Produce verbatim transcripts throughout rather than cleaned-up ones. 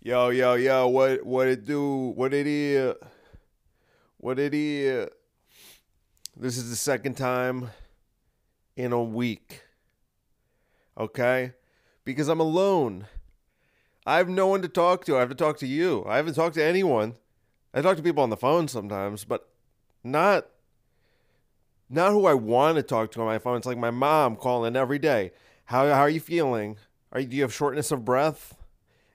Yo, yo, yo, what what it do? What it is? What it is? This is the second time in a week. Okay? Because I'm alone. I have no one to talk to. I have to talk to you. I haven't talked to anyone. I talk to people on the phone sometimes, but not not who I want to talk to on my phone. It's like my mom calling every day. How how are you feeling? Are you, do you have shortness of breath?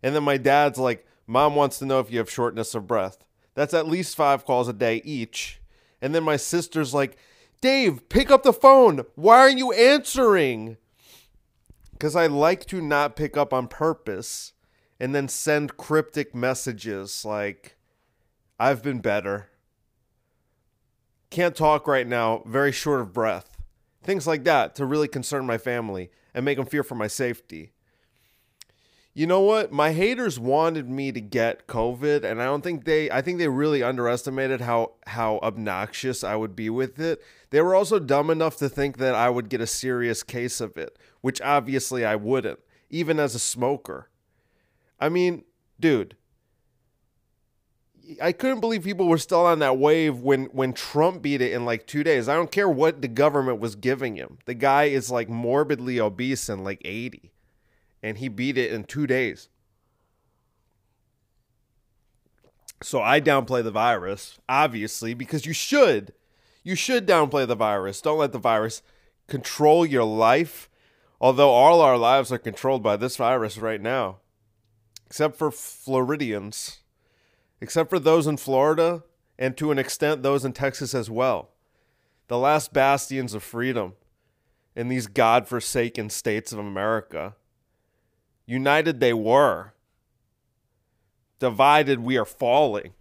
And then my dad's like, Mom wants to know if you have shortness of breath. That's at least five calls a day each. And then my sister's like, Dave, pick up the phone. Why aren't you answering? Because I like to not pick up on purpose and then send cryptic messages like, I've been better. Can't talk right now. Very short of breath. Things like that to really concern my family and make them fear for my safety. You know what? My haters wanted me to get COVID, and I don't think they, I think they really underestimated how, how obnoxious I would be with it. They were also dumb enough to think that I would get a serious case of it, which obviously I wouldn't, even as a smoker. I mean, dude, I couldn't believe people were still on that wave when, when Trump beat it in like two days. I don't care what the government was giving him. The guy is like morbidly obese and like eighty. And he beat it in two days. So I downplay the virus, obviously, because you should. You should downplay the virus. Don't let the virus control your life. Although all our lives are controlled by this virus right now. Except for Floridians. Except for those in Florida. And to an extent, those in Texas as well. The last bastions of freedom in these godforsaken states of America. United they were. Divided we are falling.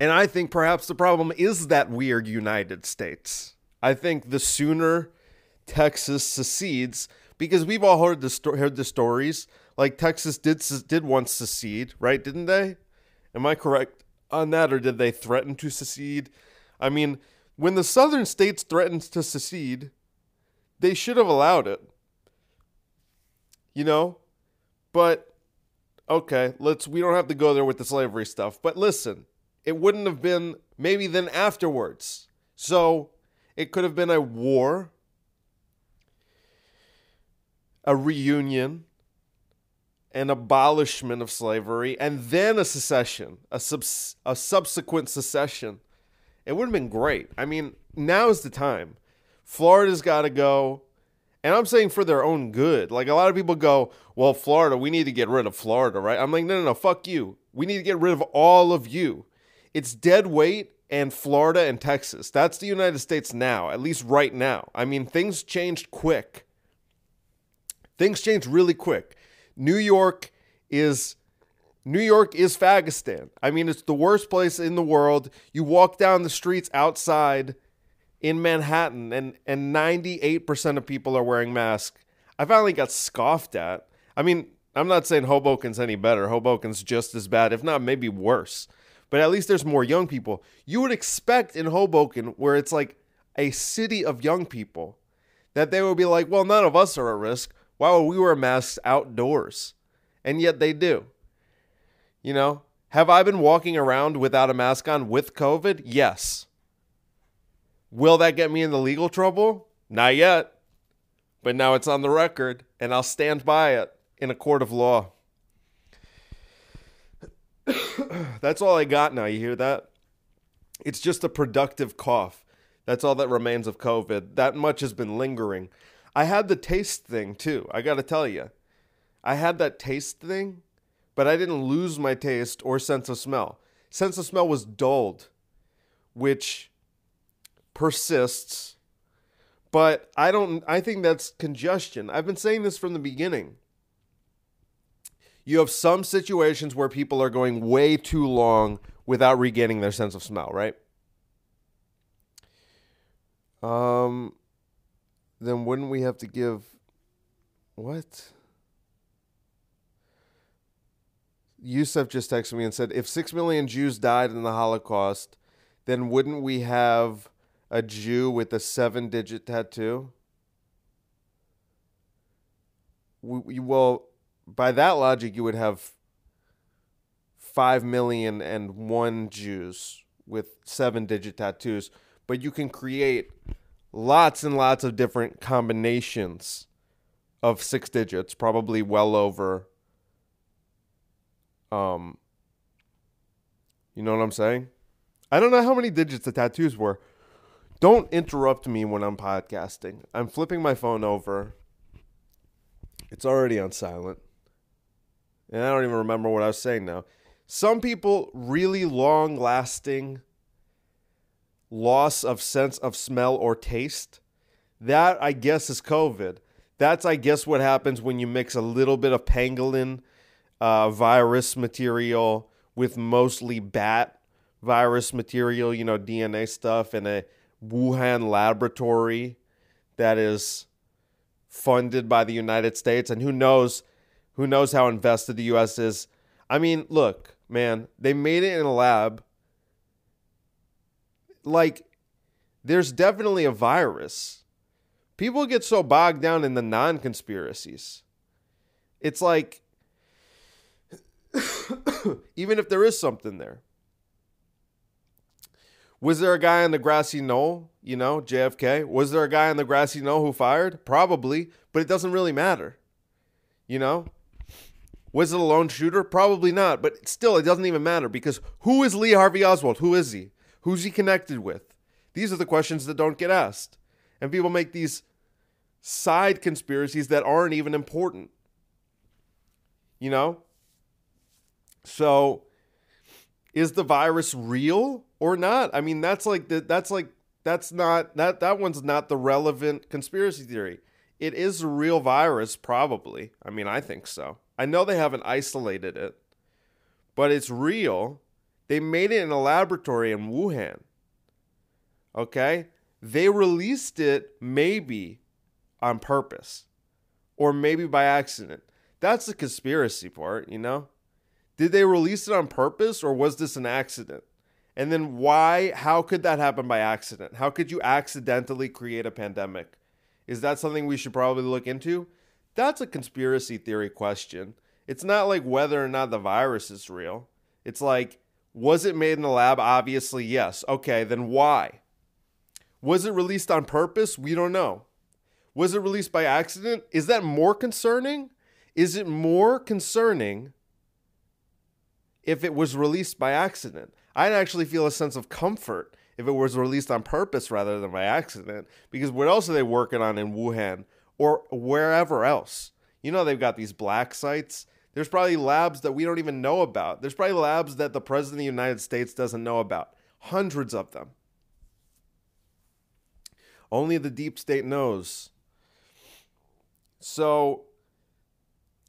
And I think perhaps the problem is that weird United States. I think the sooner Texas secedes, because we've all heard the sto- heard the stories, like Texas did did once secede, right? Didn't they? Am I correct on that, or did they threaten to secede? I mean, when the southern states threatened to secede, they should have allowed it. You know, but okay, let's, we don't have to go there with the slavery stuff, but listen, it wouldn't have been maybe then afterwards. So it could have been a war, a reunion, an abolishment of slavery, and then a secession, a subs- a subsequent secession. It would have been great. I mean, now is the time. Florida's got to go. And I'm saying for their own good. Like, a lot of people go, well, Florida, we need to get rid of Florida, right? I'm like, no, no, no, fuck you. We need to get rid of all of you. It's dead weight and Florida and Texas. That's the United States now, at least right now. I mean, things changed quick. Things changed really quick. New York is New York is Fagistan. I mean, it's the worst place in the world. You walk down the streets outside in Manhattan, and, and ninety-eight percent of people are wearing masks. I finally got scoffed at. I mean, I'm not saying Hoboken's any better. Hoboken's just as bad, if not maybe worse. But at least there's more young people. You would expect in Hoboken, where it's like a city of young people, that they would be like, well, none of us are at risk. Why would we wear masks outdoors? And yet they do. You know, have I been walking around without a mask on with COVID? Yes. Will that get me into legal trouble? Not yet. But now it's on the record, and I'll stand by it in a court of law. That's all I got now. You hear that? It's just a productive cough. That's all that remains of COVID. That much has been lingering. I had the taste thing, too. I got to tell you. I had that taste thing, but I didn't lose my taste or sense of smell. Sense of smell was dulled, which persists, but I don't, I think that's congestion. I've been saying this from the beginning. You have some situations where people are going way too long without regaining their sense of smell, right? Um, then wouldn't we have to give, what? Yusuf just texted me and said, if six million Jews died in the Holocaust, then wouldn't we have a Jew with a seven-digit tattoo? We, well, by that logic, you would have five million and one Jews with seven-digit tattoos, but you can create lots and lots of different combinations of six digits, probably well over. Um, you know what I'm saying? I don't know how many digits the tattoos were. Don't interrupt me when I'm podcasting. I'm flipping my phone over. It's already on silent. And I don't even remember what I was saying now. Some people, really long-lasting loss of sense of smell or taste. That, I guess, is COVID. That's, I guess, what happens when you mix a little bit of pangolin uh, virus material with mostly bat virus material, you know, D N A stuff, in a Wuhan laboratory that is funded by the United States. And who knows, who knows how invested the U S is. I mean, look, man, they made it in a lab. Like, there's definitely a virus. People get so bogged down in the non-conspiracies. It's like, even if there is something there. Was there a guy on the grassy knoll, you know, J F K? Was there a guy on the grassy knoll who fired? Probably, but it doesn't really matter, you know? Was it a lone shooter? Probably not, but still, it doesn't even matter, because who is Lee Harvey Oswald? Who is he? Who's he connected with? These are the questions that don't get asked. And people make these side conspiracies that aren't even important, you know? So, is the virus real or not? I mean, that's like, the, that's like, that's not, that, that one's not the relevant conspiracy theory. It is a real virus, probably. I mean, I think so. I know they haven't isolated it, but it's real. They made it in a laboratory in Wuhan. Okay? They released it maybe on purpose or maybe by accident. That's the conspiracy part, you know? Did they release it on purpose, or was this an accident? And then why, how could that happen by accident? How could you accidentally create a pandemic? Is that something we should probably look into? That's a conspiracy theory question. It's not like whether or not the virus is real. It's like, was it made in the lab? Obviously, yes. Okay, then why? Was it released on purpose? We don't know. Was it released by accident? Is that more concerning? Is it more concerning if it was released by accident? I'd actually feel a sense of comfort if it was released on purpose rather than by accident, because what else are they working on in Wuhan or wherever else? You know, they've got these black sites. There's probably labs that we don't even know about. There's probably labs that the president of the United States doesn't know about. Hundreds of them. Only the deep state knows. So,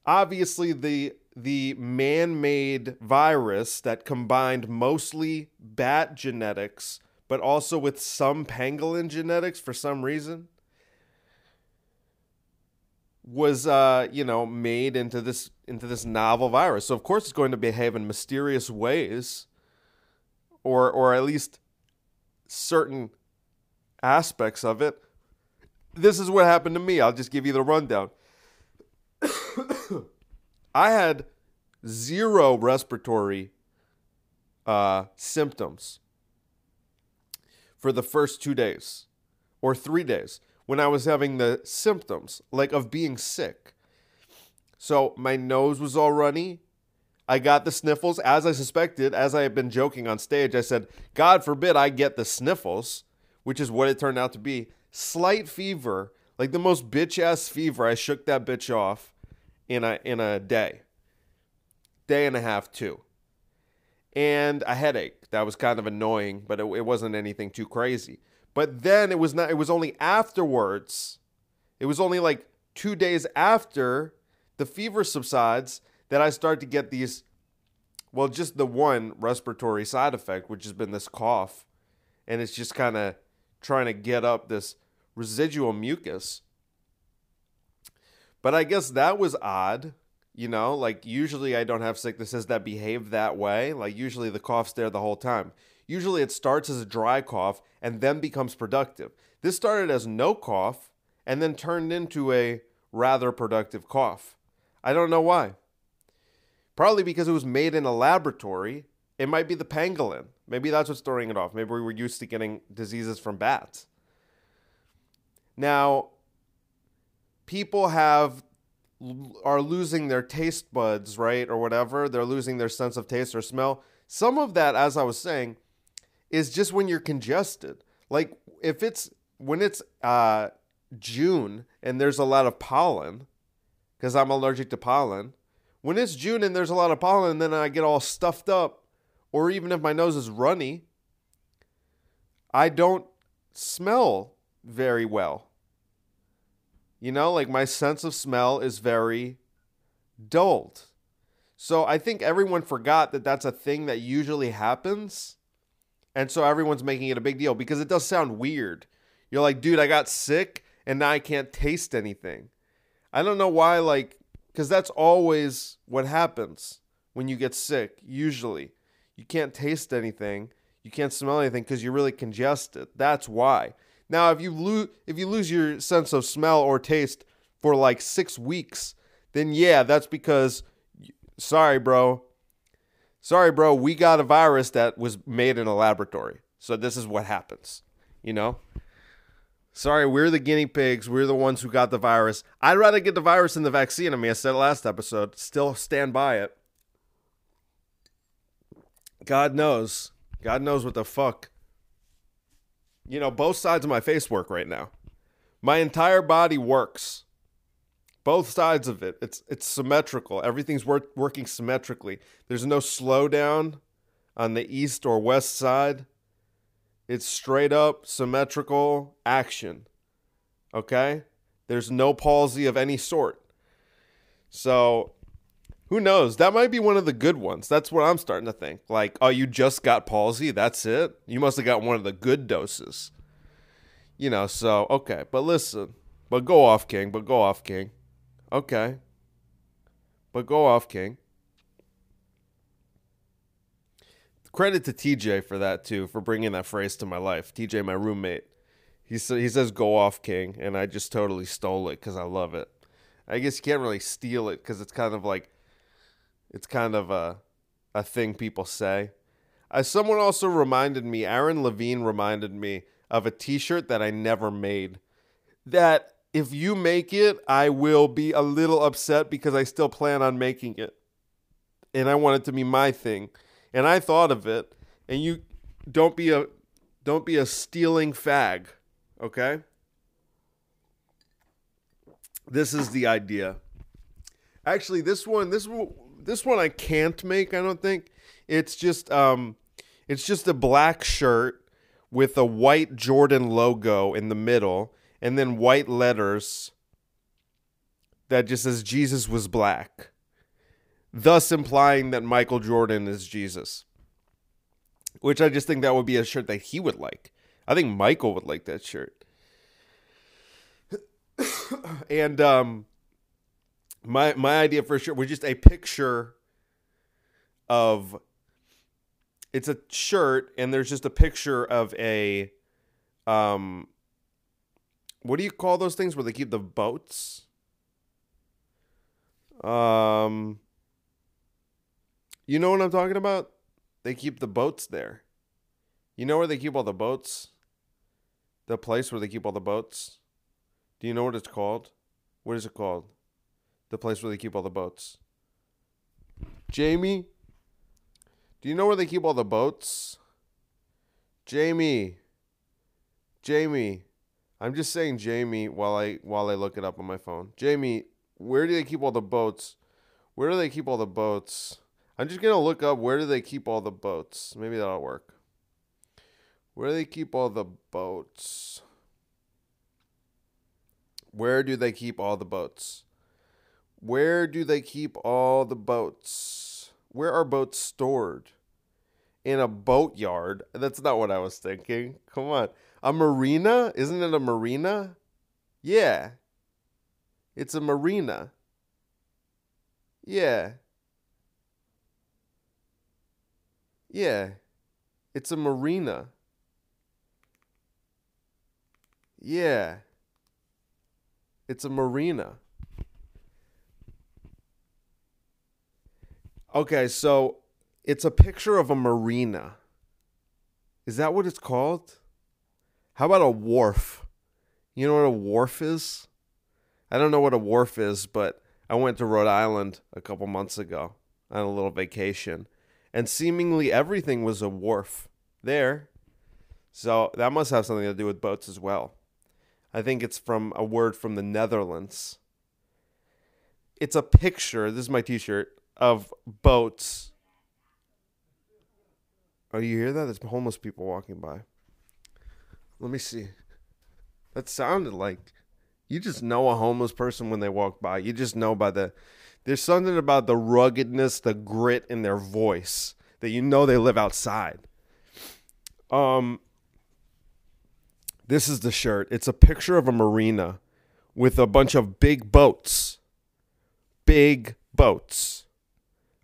obviously, the the man-made virus that combined mostly bat genetics, but also with some pangolin genetics for some reason, was, uh, you know, made into this into this novel virus. So, of course, it's going to behave in mysterious ways, or or at least certain aspects of it. This is what happened to me. I'll just give you the rundown. I had zero respiratory uh, symptoms for the first two days or three days when I was having the symptoms, like, of being sick. So my nose was all runny. I got the sniffles, as I suspected, as I had been joking on stage. I said, God forbid I get the sniffles, which is what it turned out to be. Slight fever, like the most bitch-ass fever. I shook that bitch off in a in a day, day and a half, two. And a headache. That was kind of annoying, but it, it wasn't anything too crazy. But then it was not, it was only afterwards. It was only like two days after the fever subsides that I start to get these, well, just the one respiratory side effect, which has been this cough. And it's just kind of trying to get up this residual mucus. But I guess that was odd, you know, like usually I don't have sicknesses that behave that way. Like usually the cough's there the whole time. Usually it starts as a dry cough and then becomes productive. This started as no cough and then turned into a rather productive cough. I don't know why. Probably because it was made in a laboratory. It might be the pangolin. Maybe that's what's throwing it off. Maybe we were used to getting diseases from bats. Now, people have are losing their taste buds, right, or whatever. They're losing their sense of taste or smell. Some of that, as I was saying, is just when you're congested. Like if it's when it's uh, June and there's a lot of pollen, because I'm allergic to pollen. When it's June and there's a lot of pollen, then I get all stuffed up. Or even if my nose is runny, I don't smell very well. You know, like my sense of smell is very dulled. So I think everyone forgot that that's a thing that usually happens. And so everyone's making it a big deal because it does sound weird. You're like, dude, I got sick and now I can't taste anything. I don't know why, like, because that's always what happens when you get sick, usually. You can't taste anything. You can't smell anything because you're really congested. That's why. Now, if you lose if you lose your sense of smell or taste for like six weeks, then yeah, that's because, sorry, bro. Sorry, bro. We got a virus that was made in a laboratory. So this is what happens, you know? Sorry, we're the guinea pigs. We're the ones who got the virus. I'd rather get the virus than the vaccine. I mean, I said last episode. Still stand by it. God knows. God knows what the fuck. You know, both sides of my face work right now. My entire body works. Both sides of it. It's it's symmetrical. Everything's work, working symmetrically. There's no slowdown on the east or west side. It's straight up symmetrical action. Okay? There's no palsy of any sort. So, who knows? That might be one of the good ones. That's what I'm starting to think. Like, oh, you just got palsy? That's it? You must have got one of the good doses. You know, so, okay. But listen. But go off, King. But go off, King. Okay. But go off, King. Credit to T J for that, too, for bringing that phrase to my life. T J, my roommate. He, sa- he says, go off, King. And I just totally stole it because I love it. I guess you can't really steal it because it's kind of like, it's kind of a, a thing people say. Uh, someone also reminded me, Aaron Levine reminded me of a t-shirt that I never made. That if you make it, I will be a little upset because I still plan on making it. And I want it to be my thing. And I thought of it. And you don't be a don't be a stealing fag, okay? This is the idea. Actually, this one, this one This one I can't make, I don't think. It's just um, it's just a black shirt with a white Jordan logo in the middle and then white letters that just says Jesus was black, thus implying that Michael Jordan is Jesus, which I just think that would be a shirt that he would like. I think Michael would like that shirt. and... um. My my idea for a shirt was just a picture of, it's a shirt and there's just a picture of a, um, what do you call those things where they keep the boats? Um, you know what I'm talking about? They keep the boats there. You know where they keep all the boats? The place where they keep all the boats? Do you know what it's called? What is it called? The place where they keep all the boats. Jamie, do you know where they keep all the boats? Jamie, Jamie, I'm just saying Jamie while I while I look it up on my phone. Jamie, where do they keep all the boats? Where do they keep all the boats? I'm just going to look up where do they keep all the boats. Maybe that'll work. Where do they keep all the boats? Where do they keep all the boats? Where do they keep all the boats? Where are boats stored? In a boatyard? That's not what I was thinking. Come on. A marina? Isn't it a marina? Yeah. It's a marina. Yeah. Yeah. It's a marina. Yeah. It's a marina. Okay, so it's a picture of a marina. Is that what it's called? How about a wharf? You know what a wharf is? I don't know what a wharf is, but I went to Rhode Island a couple months ago on a little vacation, and seemingly everything was a wharf there. So that must have something to do with boats as well. I think it's from a word from the Netherlands. It's a picture, this is my t-shirt, of boats. Oh, you hear that? There's homeless people walking by. Let me see. That sounded like, you just know a homeless person when they walk by. You just know by the, there's something about the ruggedness, the grit in their voice that you know they live outside. Um, this is the shirt. It's a picture of a marina with a bunch of big boats. Big boats.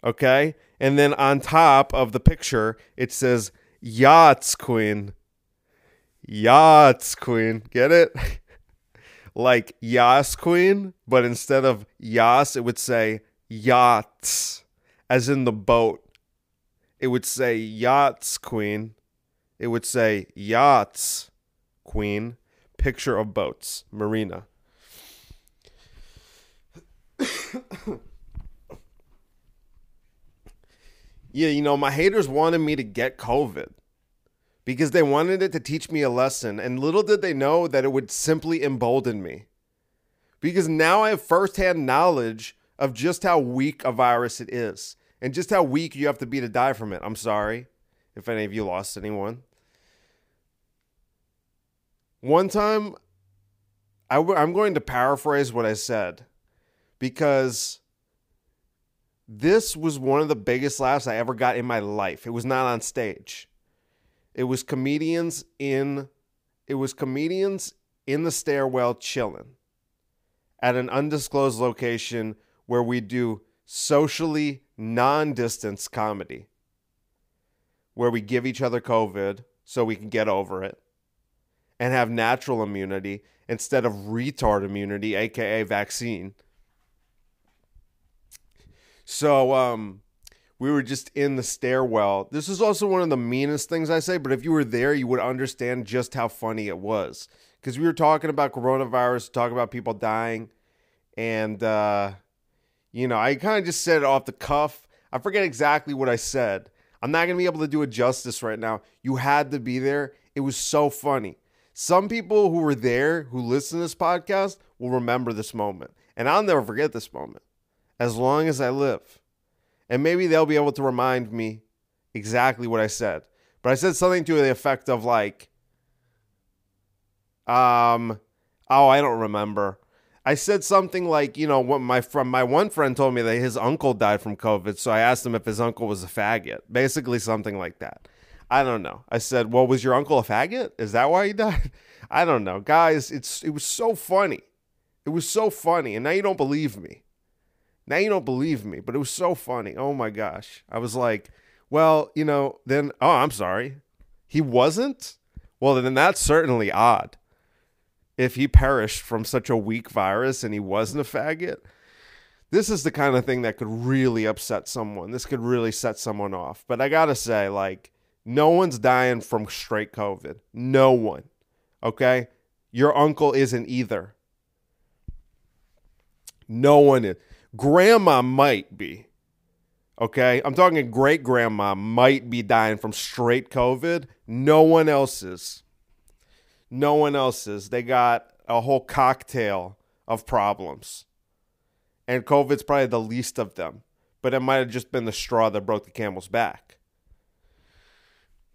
Okay? And then on top of the picture, it says, Yachts Queen. Yachts Queen. Get it? Like Yas Queen, but instead of Yas, it would say yachts, as in the boat. It would say Yachts Queen. It would say Yachts Queen. Picture of boats. Marina. Yeah, you know, my haters wanted me to get COVID, because they wanted it to teach me a lesson, and little did they know that it would simply embolden me. Because now I have firsthand knowledge of just how weak a virus it is, and just how weak you have to be to die from it. I'm sorry if any of you lost anyone. One time, I w- I'm going to paraphrase what I said, because this was one of the biggest laughs I ever got in my life. It was not on stage. It was comedians in, it was comedians in the stairwell chilling at an undisclosed location where we do socially non-distance comedy, where we give each other COVID so we can get over it and have natural immunity instead of retard immunity, aka vaccine. So, um, we were just in the stairwell. This is also one of the meanest things I say, but if you were there, you would understand just how funny it was. Because we were talking about coronavirus, talking about people dying. And, uh, you know, I kind of just said it off the cuff. I forget exactly what I said. I'm not going to be able to do it justice right now. You had to be there. It was so funny. Some people who were there, who listen to this podcast, will remember this moment. And I'll never forget this moment as long as I live. And maybe they'll be able to remind me exactly what I said. But I said something to the effect of like, um, oh, I don't remember. I said something like, you know, what my from my one friend told me that his uncle died from COVID. So I asked him if his uncle was a faggot. Basically something like that. I don't know. I said, well, was your uncle a faggot? Is that why he died? I don't know. Guys, it's it was so funny. It was so funny. And now you don't believe me. Now you don't believe me, but it was so funny. Oh, my gosh. I was like, well, you know, then, oh, I'm sorry. He wasn't? Well, then that's certainly odd. If he perished from such a weak virus and he wasn't a faggot, this is the kind of thing that could really upset someone. This could really set someone off. But I got to say, like, no one's dying from straight COVID. No one. Okay? Your uncle isn't either. No one is. Grandma might be, okay? I'm talking great-grandma might be dying from straight COVID. No one else is. No one else is. They got a whole cocktail of problems. And COVID's probably the least of them. But it might have just been the straw that broke the camel's back.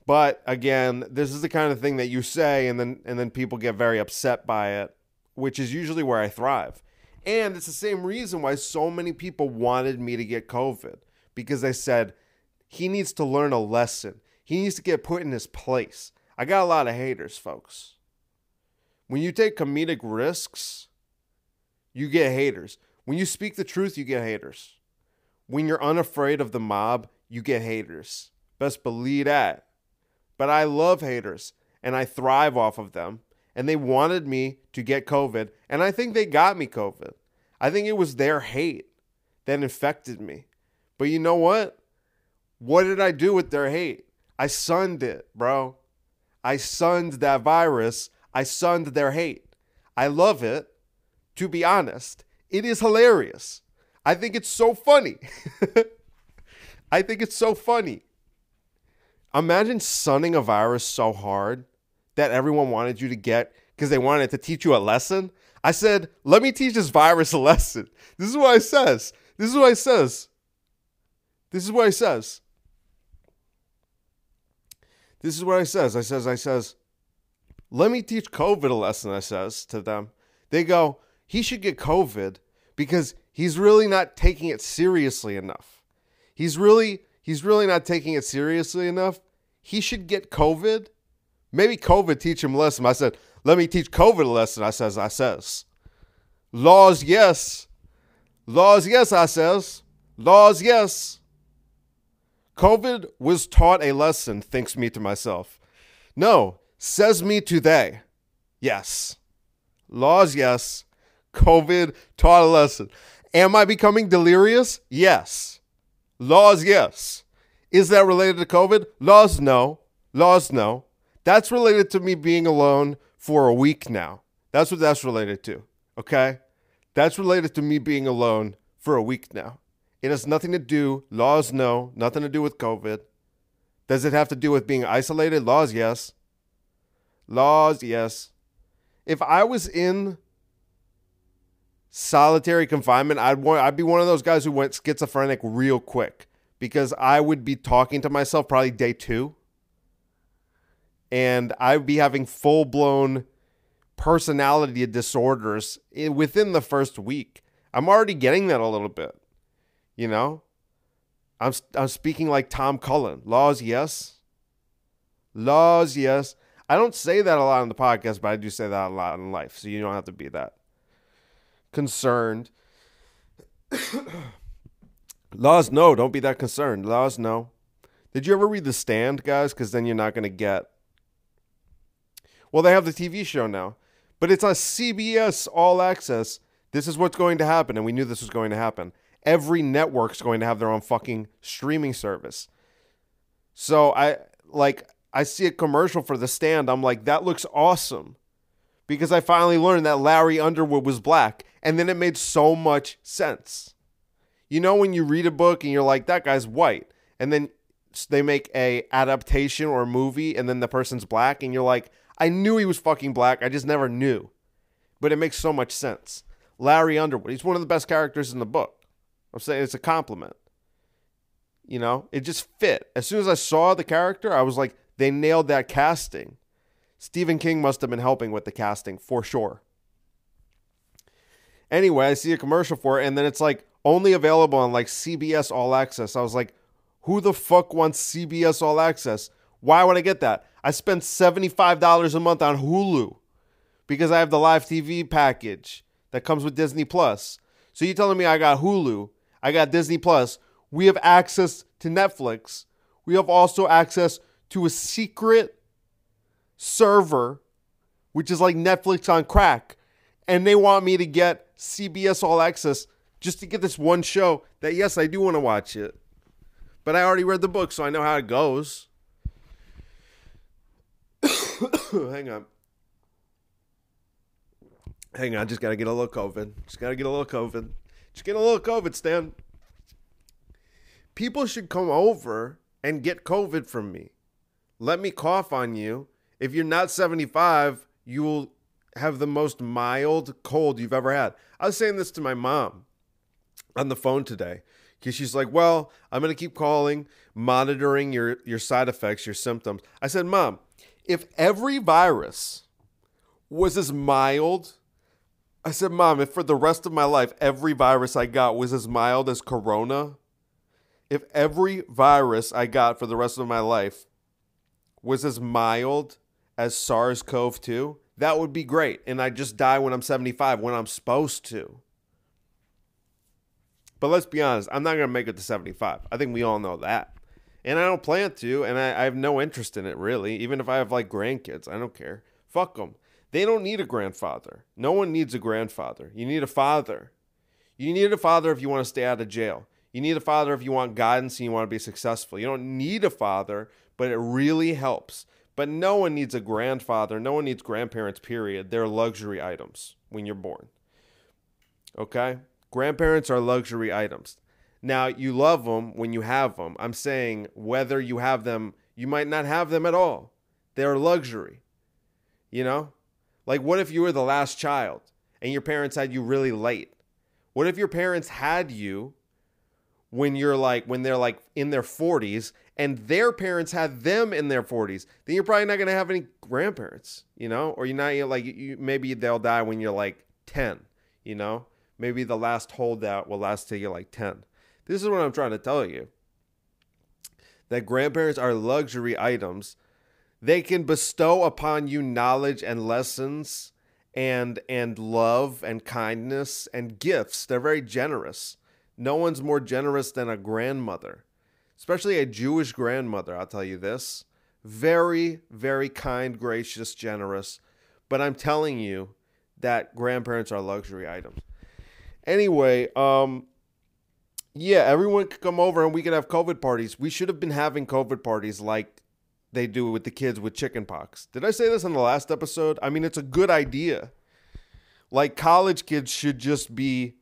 But, again, this is the kind of thing that you say and then and then people get very upset by it, which is usually where I thrive. And it's the same reason why so many people wanted me to get COVID, because they said, he needs to learn a lesson. He needs to get put in his place. I got a lot of haters, folks. When you take comedic risks, you get haters. When you speak the truth, you get haters. When you're unafraid of the mob, you get haters. Best believe that. But I love haters, and I thrive off of them. And they wanted me to get COVID. And I think they got me COVID. I think it was their hate that infected me. But you know what? What did I do with their hate? I sunned it, bro. I sunned that virus. I sunned their hate. I love it. To be honest, it is hilarious. I think it's so funny. I think it's so funny. Imagine sunning a virus so hard that everyone wanted you to get because they wanted to teach you a lesson. I said, let me teach this virus a lesson. This is what it says. This is what it says. This is what it says. This is what it says. I says, I says, let me teach COVID a lesson, I says to them. They go, he should get COVID because he's really not taking it seriously enough. He's really... He's really not taking it seriously enough. He should get COVID. Maybe COVID teach him a lesson. I said, let me teach COVID a lesson. I says, I says. Laws, yes. Laws, yes, I says. Laws, yes. COVID was taught a lesson, thinks me to myself. No, says me today. Yes. Laws, yes. COVID taught a lesson. Am I becoming delirious? Yes. Laws, yes. Is that related to COVID? Laws, no. Laws, no. That's related to me being alone for a week now. That's what that's related to, okay? That's related to me being alone for a week now. It has nothing to do, laws, no, nothing to do with COVID. Does it have to do with being isolated? Laws, yes. Laws, yes. If I was in solitary confinement, I'd want, I'd be one of those guys who went schizophrenic real quick because I would be talking to myself probably day two, and I'd be having full blown personality disorders within the first week. I'm already getting that a little bit, you know. I'm I'm speaking like Tom Cullen. Laws, yes. Laws, yes. I don't say that a lot on the podcast, but I do say that a lot in life. So you don't have to be that concerned. Laws, no. Don't be that concerned. Laws, no. Did you ever read The Stand, guys? Because then you're not going to get... Well, they have the T V show now. But it's on C B S All Access. This is what's going to happen. And we knew this was going to happen. Every network's going to have their own fucking streaming service. So I, like, I see a commercial for The Stand. I'm like, that looks awesome. Because I finally learned that Larry Underwood was black. And then it made so much sense. You know when you read a book and you're like, that guy's white. And then they make a adaptation or a movie and then the person's black. And you're like, I knew he was fucking black. I just never knew. But it makes so much sense. Larry Underwood. He's one of the best characters in the book. I'm saying it's a compliment. You know, it just fit. As soon as I saw the character, I was like, they nailed that casting. Stephen King must have been helping with the casting for sure. Anyway, I see a commercial for it, and then it's like only available on like C B S All Access. I was like, who the fuck wants C B S All Access? Why would I get that? I spend seventy-five dollars a month on Hulu because I have the live T V package that comes with Disney Plus. So you're telling me I got Hulu, I got Disney Plus, we have access to Netflix. We have also access to a secret server, which is like Netflix on crack. And they want me to get C B S All Access just to get this one show that, yes, I do want to watch it. But I already read the book, so I know how it goes. Hang on. Hang on. Just got to get a little COVID. Just got to get a little COVID. Just get a little COVID, Stan. People should come over and get COVID from me. Let me cough on you. If you're not seventy-five, you will have the most mild cold you've ever had. I was saying this to my mom on the phone today because she's like, well, I'm going to keep calling, monitoring your, your side effects, your symptoms. I said, Mom, if every virus was as mild, I said, Mom, if for the rest of my life, every virus I got was as mild as Corona, if every virus I got for the rest of my life was as mild as SARS-C o V two, that would be great. And I just die when I'm seventy-five, when I'm supposed to. But let's be honest, I'm not going to make it to seventy-five. I think we all know that. And I don't plan to, and I, I have no interest in it, really. Even if I have, like, grandkids, I don't care. Fuck them. They don't need a grandfather. No one needs a grandfather. You need a father. You need a father if you want to stay out of jail. You need a father if you want guidance and you want to be successful. You don't need a father, but it really helps. But no one needs a grandfather. No one needs grandparents, period. They're luxury items when you're born. Okay? Grandparents are luxury items. Now, you love them when you have them. I'm saying whether you have them, you might not have them at all. They're luxury. You know? Like, what if you were the last child and your parents had you really late? What if your parents had you when you're like, when they're like in their forties and their parents had them in their forties? Then you're probably not going to have any grandparents, you know? Or you're not, you're like, you, maybe they'll die when you're like ten, you know? Maybe the last holdout will last till you're like ten. This is what I'm trying to tell you. That grandparents are luxury items. They can bestow upon you knowledge and lessons and and love and kindness and gifts. They're very generous. No one's more generous than a grandmother, especially a Jewish grandmother. I'll tell you this. Very, very kind, gracious, generous. But I'm telling you that grandparents are luxury items. Anyway, um, yeah, everyone could come over and we could have COVID parties. We should have been having COVID parties like they do with the kids with chicken pox. Did I say this in the last episode? I mean, it's a good idea. Like, college kids should just be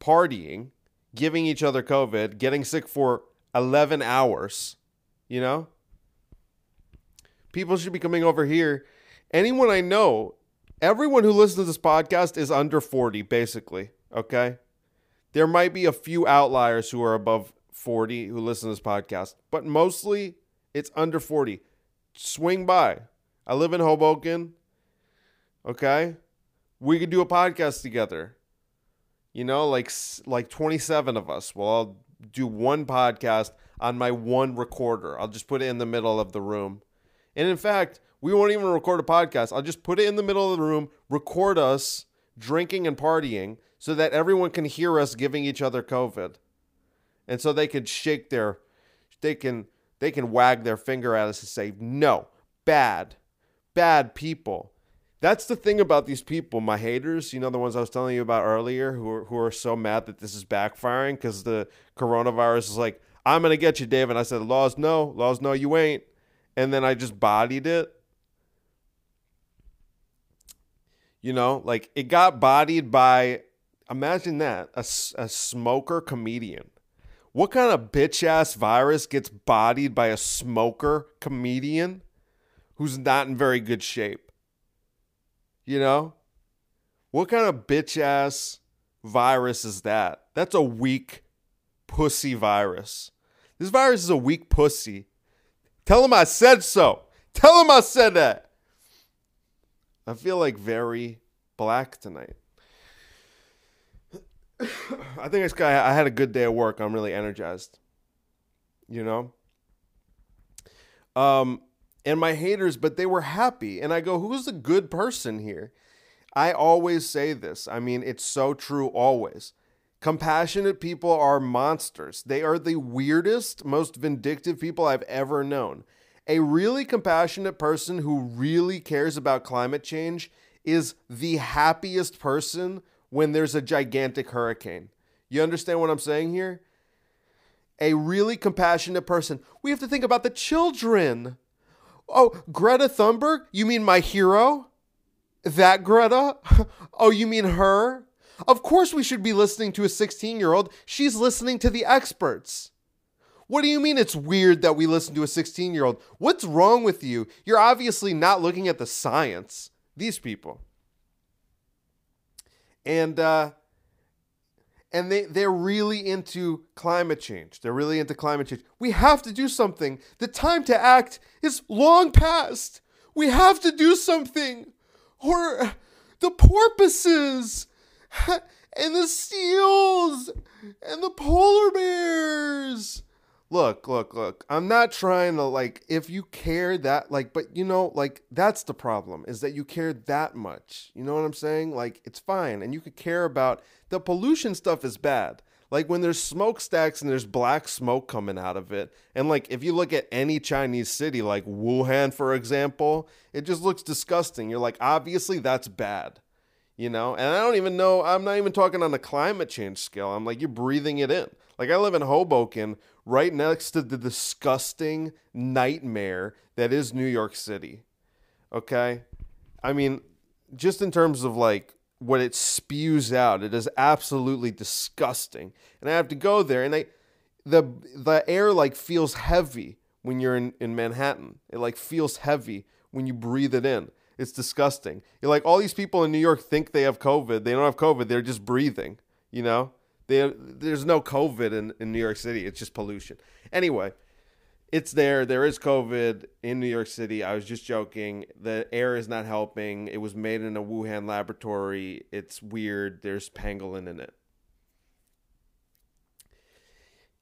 partying, giving each other COVID, getting sick for eleven hours, you know? People should be coming over here. Anyone I know, everyone who listens to this podcast is under forty, basically, okay? There might be a few outliers who are above forty who listen to this podcast, but mostly it's under forty. Swing by. I live in Hoboken. Okay? We could do a podcast together. You know, like like twenty-seven of us. Well, I'll do one podcast on my one recorder. I'll just put it in the middle of the room. And in fact, we won't even record a podcast. I'll just put it in the middle of the room, record us drinking and partying so that everyone can hear us giving each other COVID. And so they could shake their... They can... They can wag their finger at us and say, no, bad, bad people. That's the thing about these people, my haters, you know, the ones I was telling you about earlier who are, who are so mad that this is backfiring because the coronavirus is like, I'm going to get you, Dave. And I said, laws, no, laws, no, you ain't. And then I just bodied it. You know, like it got bodied by, imagine that, a, a smoker comedian. What kind of bitch-ass virus gets bodied by a smoker comedian who's not in very good shape? You know? What kind of bitch-ass virus is that? That's a weak pussy virus. This virus is a weak pussy. Tell him I said so. Tell him I said that. I feel like very black tonight. I think it's kind of, I had a good day at work. I'm really energized, you know? Um, and my haters, but they were happy. And I go, who's the good person here? I always say this. I mean, it's so true always. Compassionate people are monsters. They are the weirdest, most vindictive people I've ever known. A really compassionate person who really cares about climate change is the happiest person when there's a gigantic hurricane. You understand what I'm saying here? A really compassionate person. We have to think about the children. Oh, Greta Thunberg? You mean my hero? That Greta? Oh, you mean her? Of course we should be listening to a sixteen-year-old. She's listening to the experts. What do you mean it's weird that we listen to a sixteen-year-old? What's wrong with you? You're obviously not looking at the science. These people. And uh, and they, they're really into climate change. They're really into climate change. We have to do something. The time to act is long past. We have to do something. Or the porpoises and the seals and the polar bears. Look, look, look. I'm not trying to, like, if you care that, like, but, you know, like, that's the problem, is that you care that much. You know what I'm saying? Like, it's fine. And you could care about, the pollution stuff is bad. Like, when there's smokestacks and there's black smoke coming out of it. And, like, if you look at any Chinese city, like Wuhan, for example, it just looks disgusting. You're like, obviously, that's bad. You know? And I don't even know, I'm not even talking on a climate change scale. I'm like, you're breathing it in. Like, I live in Hoboken, right next to the disgusting nightmare that is New York City. Okay? I mean, just in terms of, like, what it spews out, it is absolutely disgusting. And I have to go there, and I, the the air, like, feels heavy when you're in, in Manhattan. It, like, feels heavy when you breathe it in. It's disgusting. You're like, all these people in New York think they have COVID. They don't have COVID. They're just breathing, you know? They have, there's no COVID in, in New York City. It's just pollution. Anyway, it's there. There is COVID in New York City. I was just joking. The air is not helping. It was made in a Wuhan laboratory. It's weird. There's pangolin in it.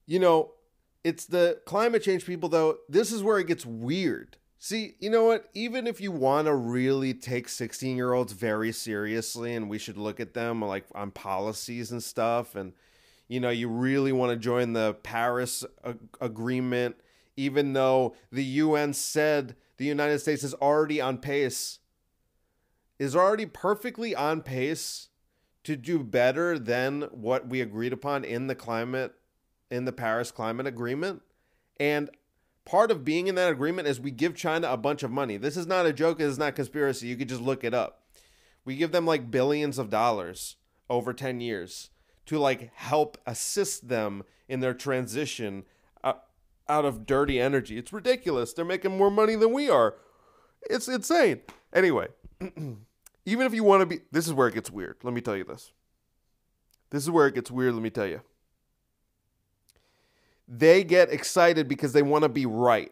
You know, it's the climate change people, though. This is where it gets weird. See, you know what? Even if you want to really take sixteen-year-olds very seriously, and we should look at them like on policies and stuff, and, you know, you really want to join the Paris ag- Agreement, even though the U N said the United States is already on pace, is already perfectly on pace to do better than what we agreed upon in the climate, in the Paris Climate Agreement. And part of being in that agreement is we give China a bunch of money. This is not a joke. It's not conspiracy. You could just look it up. We give them like billions of dollars over ten years to like help assist them in their transition out of dirty energy. It's ridiculous. They're making more money than we are. It's insane. Anyway, even if you want to be, this is where it gets weird. Let me tell you this. This is where it gets weird. Let me tell you. They get excited because they want to be right.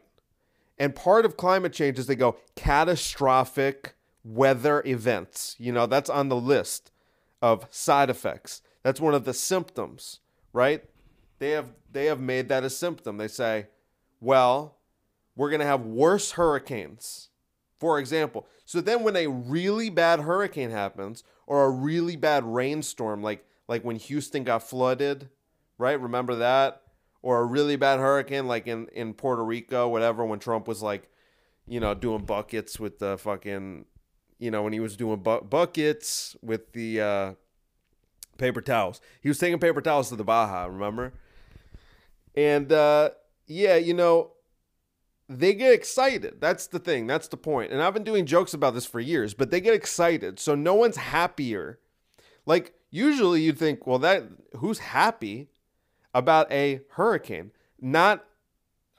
And part of climate change is they go catastrophic weather events. You know, that's on the list of side effects. That's one of the symptoms, right? They have they have made that a symptom. They say, well, we're going to have worse hurricanes, for example. So then when a really bad hurricane happens or a really bad rainstorm, like like when Houston got flooded, right? Remember that? Or a really bad hurricane, like in, in Puerto Rico, whatever, when Trump was like, you know, doing buckets with the fucking, you know, when he was doing bu- buckets with the uh, paper towels. He was taking paper towels to the Baja, remember? And, uh, yeah, you know, they get excited. That's the thing. That's the point. And I've been doing jokes about this for years, but they get excited. So no one's happier. Like, usually you'd think, well, that who's happy about a hurricane? Not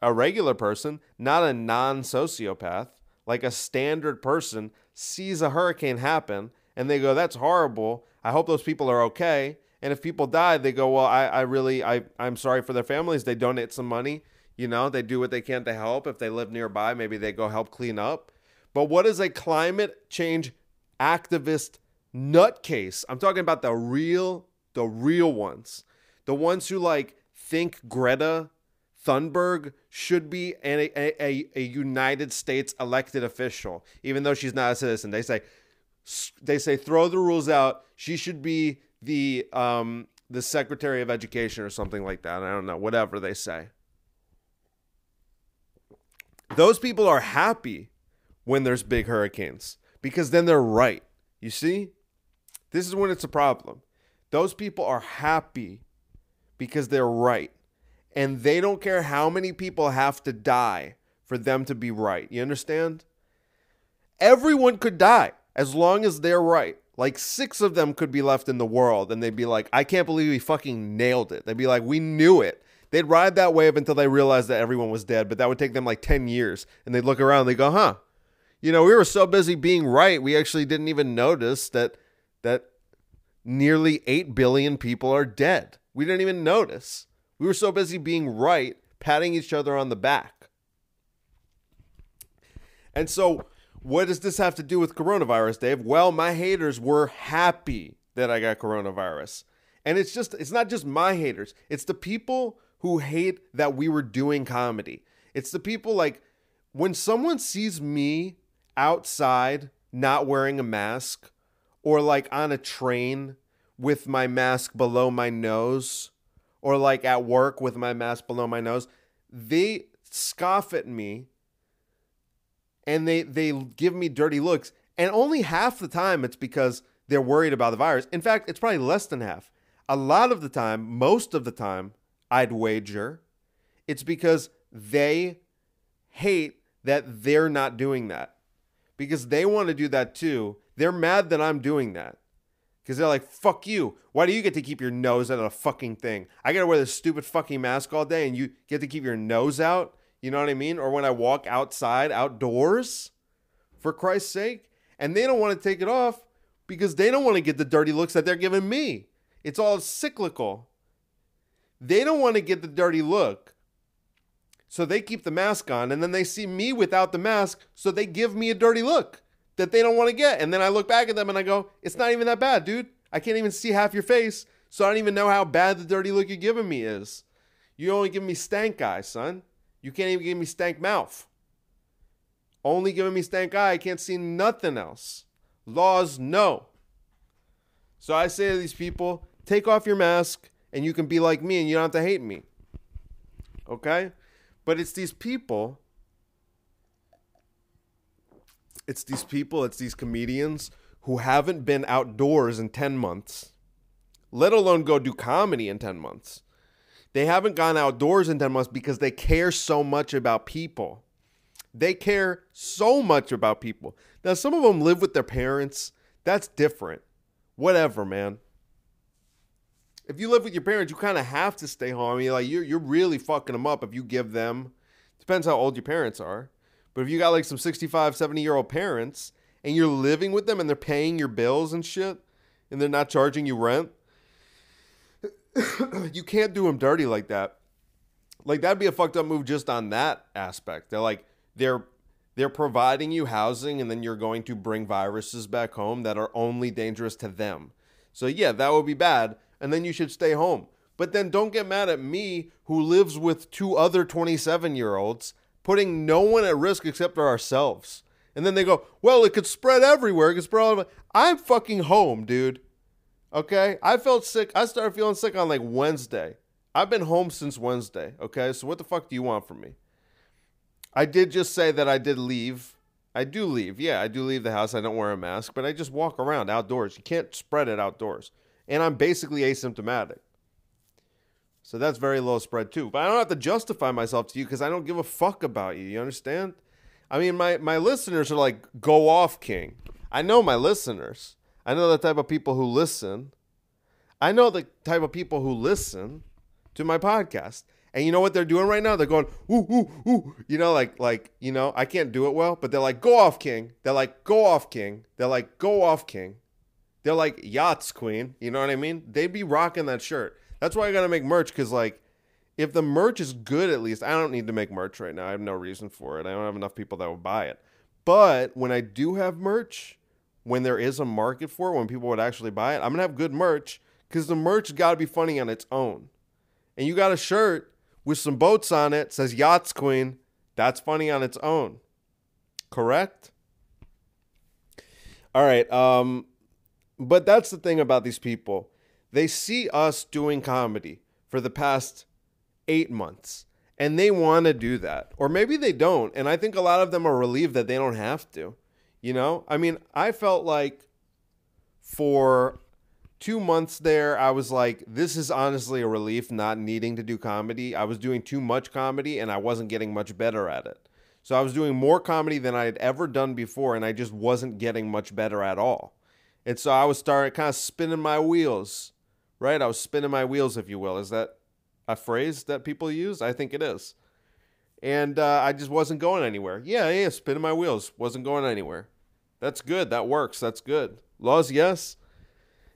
a regular person, not a non-sociopath, like a standard person sees a hurricane happen and they go, that's horrible. I hope those people are okay. And if people die, they go, well, I, I really, I, I'm sorry for their families. They donate some money, you know, they do what they can to help. If they live nearby, maybe they go help clean up. But what is a climate change activist nutcase? I'm talking about the real, the real ones. The ones who, like, think Greta Thunberg should be a, a, a United States elected official, even though she's not a citizen. They say, they say throw the rules out. She should be the um, the Secretary of Education or something like that. I don't know, whatever they say. Those people are happy when there's big hurricanes because then they're right. You see? This is when it's a problem. Those people are happy because they're right. And they don't care how many people have to die for them to be right. You understand? Everyone could die as long as they're right. Like six of them could be left in the world. And they'd be like, I can't believe we fucking nailed it. They'd be like, we knew it. They'd ride that wave until they realized that everyone was dead. But that would take them like ten years. And they'd look around and they'd go, huh. You know, we were so busy being right, we actually didn't even notice that that nearly eight billion people are dead. We didn't even notice. We were so busy being right, patting each other on the back. And so what does this have to do with coronavirus, Dave? Well, my haters were happy that I got coronavirus. And it's just, it's not just my haters. It's the people who hate that we were doing comedy. It's the people like when someone sees me outside not wearing a mask or like on a train with my mask below my nose, or like at work with my mask below my nose, they scoff at me and they, they give me dirty looks. And only half the time it's because they're worried about the virus. In fact, it's probably less than half. A lot of the time, most of the time, I'd wager. It's because they hate that they're not doing that, because they want to do that too. They're mad that I'm doing that because they're like, fuck you. Why do you get to keep your nose out of a fucking thing? I got to wear this stupid fucking mask all day and you get to keep your nose out. You know what I mean? Or when I walk outside, outdoors, for Christ's sake, and they don't want to take it off because they don't want to get the dirty looks that they're giving me. It's all cyclical. They don't want to get the dirty look, so they keep the mask on, and then they see me without the mask, so they give me a dirty look that they don't want to get. And then I look back at them and I go, it's not even that bad, dude. I can't even see half your face, so I don't even know how bad the dirty look you're giving me is. You only give me stank eye, son. You can't even give me stank mouth. Only giving me stank eye. I can't see nothing else. Laws, no. So I say to these people, take off your mask and you can be like me and you don't have to hate me. Okay? But it's these people, it's these people, it's these comedians who haven't been outdoors in ten months, let alone go do comedy in ten months. They haven't gone outdoors in ten months because they care so much about people. They care so much about people. Now, some of them live with their parents. That's different. Whatever, man. If you live with your parents, you kind of have to stay home. I mean, like, you're, you're really fucking them up if you give them. Depends how old your parents are. But if you got like some sixty-five, seventy-year-old parents and you're living with them and they're paying your bills and shit and they're not charging you rent, you can't do them dirty like that. Like, that'd be a fucked up move just on that aspect. They're like, they're, they're providing you housing and then you're going to bring viruses back home that are only dangerous to them. So, yeah, that would be bad. And then you should stay home. But then don't get mad at me, who lives with two other twenty-seven-year-olds, putting no one at risk except for ourselves. And then they go, well, it could spread everywhere. It could spread all over. I'm fucking home, dude. Okay? I felt sick. I started feeling sick on like Wednesday. I've been home since Wednesday. Okay? So what the fuck do you want from me? I did just say that I did leave. I do leave. Yeah, I do leave the house. I don't wear a mask. But I just walk around outdoors. You can't spread it outdoors. And I'm basically asymptomatic. So that's very low spread too. But I don't have to justify myself to you because I don't give a fuck about you. You understand? I mean, my, my listeners are like, go off, King. I know my listeners. I know the type of people who listen. I know the type of people who listen to my podcast. And you know what they're doing right now? They're going, ooh, ooh, ooh. You know, like, like, you know, I can't do it well. But they're like, go off, King. They're like, go off, King. They're like, go off, King. They're like, yachts, queen. You know what I mean? They'd be rocking that shirt. That's why I got to make merch, because, like, if the merch is good, at least, I don't need to make merch right now. I have no reason for it. I don't have enough people that would buy it. But when I do have merch, when there is a market for it, when people would actually buy it, I'm going to have good merch, because the merch got to be funny on its own. And you got a shirt with some boats on it, says yachts, queen. That's funny on its own. Correct? All right, um... but that's the thing about these people. They see us doing comedy for the past eight months, and they want to do that. Or maybe they don't, and I think a lot of them are relieved that they don't have to. You know? I mean, I felt like for two months there, I was like, this is honestly a relief not needing to do comedy. I was doing too much comedy, and I wasn't getting much better at it. So I was doing more comedy than I had ever done before, and I just wasn't getting much better at all. And so I was starting kind of spinning my wheels, right? I was spinning my wheels, if you will. Is that a phrase that people use? I think it is. And uh, I just wasn't going anywhere. Yeah, yeah, spinning my wheels. Wasn't going anywhere. That's good. That works. That's good. Laws, yes.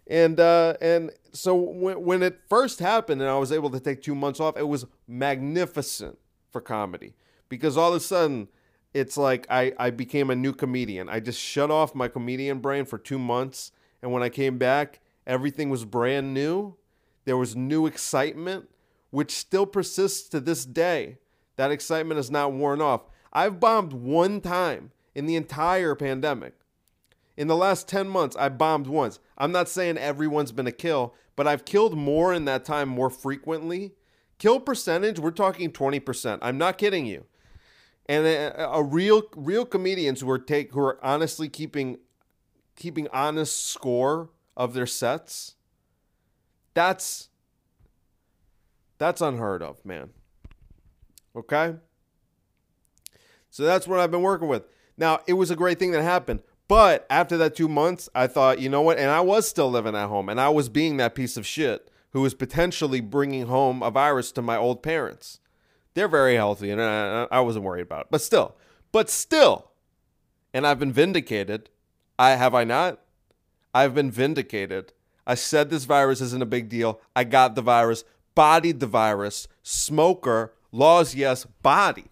And uh, and so when, when it first happened and I was able to take two months off, it was magnificent for comedy. Because all of a sudden, it's like I, I became a new comedian. I just shut off my comedian brain for two months. And when I came back, everything was brand new. There was new excitement, which still persists to this day. That excitement is not worn off. I've bombed one time in the entire pandemic. In the last ten months, I bombed once. I'm not saying everyone's been a kill, but I've killed more in that time, more frequently. Kill percentage, we're talking twenty percent. I'm not kidding you. And a, a real, real comedians who are take who are honestly keeping, keeping honest score of their sets. That's, That's unheard of, man. Okay? So that's what I've been working with. Now, it was a great thing that happened. But after that two months, I thought, you know what? And I was still living at home. And I was being that piece of shit who was potentially bringing home a virus to my old parents. They're very healthy, and I, I wasn't worried about it. But still. But still. And I've been vindicated. I have I not? I've been vindicated. I said this virus isn't a big deal. I got the virus. Bodied the virus. Smoker. Laws, yes. Bodied.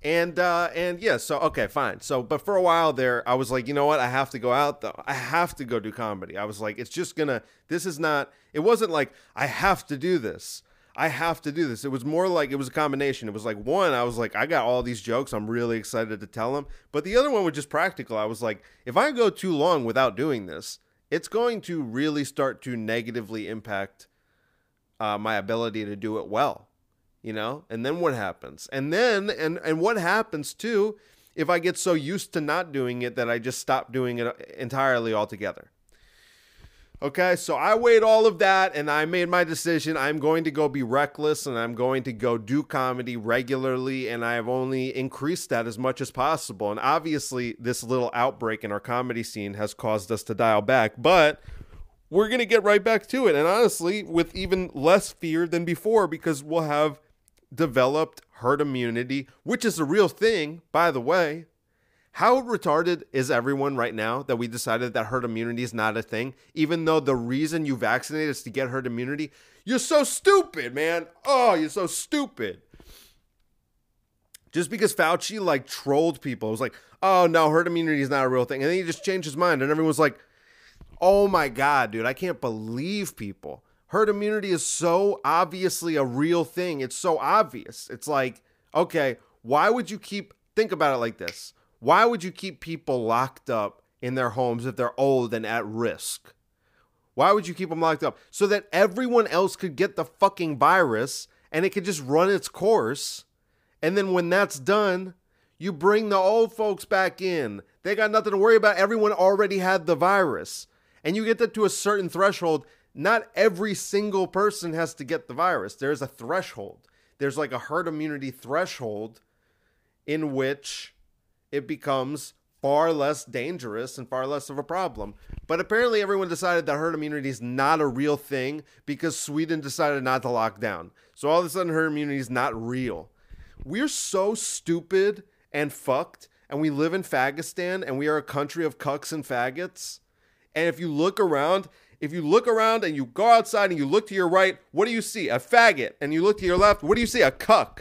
And, uh, and yeah, so, okay, fine. So, but for a while there, I was like, you know what? I have to go out, though. I have to go do comedy. I was like, it's just gonna, this is not, it wasn't like, I have to do this. I have to do this. It was more like, it was a combination. It was like, one, I was like, I got all these jokes. I'm really excited to tell them. But the other one was just practical. I was like, if I go too long without doing this, it's going to really start to negatively impact uh, my ability to do it well. You know, and then what happens? And then, and, and what happens too, if I get so used to not doing it that I just stop doing it entirely altogether. Okay, so I weighed all of that and I made my decision. I'm going to go be reckless and I'm going to go do comedy regularly. And I have only increased that as much as possible. And obviously this little outbreak in our comedy scene has caused us to dial back, but we're going to get right back to it. And honestly, with even less fear than before, because we'll have developed herd immunity, which is a real thing, by the way. How retarded is everyone right now that we decided that herd immunity is not a thing, even though the reason you vaccinate is to get herd immunity? You're so stupid, man. Oh, you're so stupid. Just because Fauci like trolled people, it was like, oh no, herd immunity is not a real thing. And then he just changed his mind and everyone was like, oh my God, dude, I can't believe people. Herd immunity is so obviously a real thing. It's so obvious. It's like, okay, why would you keep, think about it like this. Why would you keep people locked up in their homes if they're old and at risk? Why would you keep them locked up? So that everyone else could get the fucking virus and it could just run its course. And then when that's done, you bring the old folks back in. They got nothing to worry about. Everyone already had the virus. And you get that to a certain threshold. Not every single person has to get the virus. There's a threshold. There's like a herd immunity threshold in which it becomes far less dangerous and far less of a problem. But apparently everyone decided that herd immunity is not a real thing because Sweden decided not to lock down. So all of a sudden herd immunity is not real. We're so stupid and fucked, and we live in Fagistan, and we are a country of cucks and faggots. And if you look around, if you look around and you go outside and you look to your right, what do you see? A faggot. And you look to your left, what do you see? A cuck.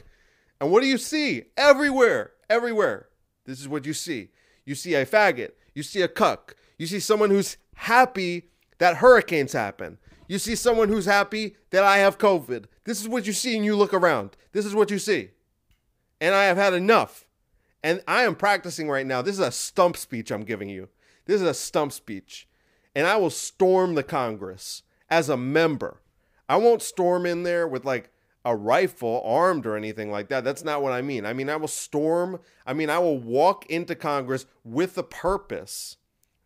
And what do you see? Everywhere, everywhere. This is what you see. You see a faggot. You see a cuck. You see someone who's happy that hurricanes happen. You see someone who's happy that I have COVID. This is what you see and you look around. This is what you see. And I have had enough. And I am practicing right now. This is a stump speech I'm giving you. This is a stump speech. And I will storm the Congress as a member. I won't storm in there with like a rifle armed or anything like that. That's not what I mean. I mean, I will storm. I mean, I will walk into Congress with a purpose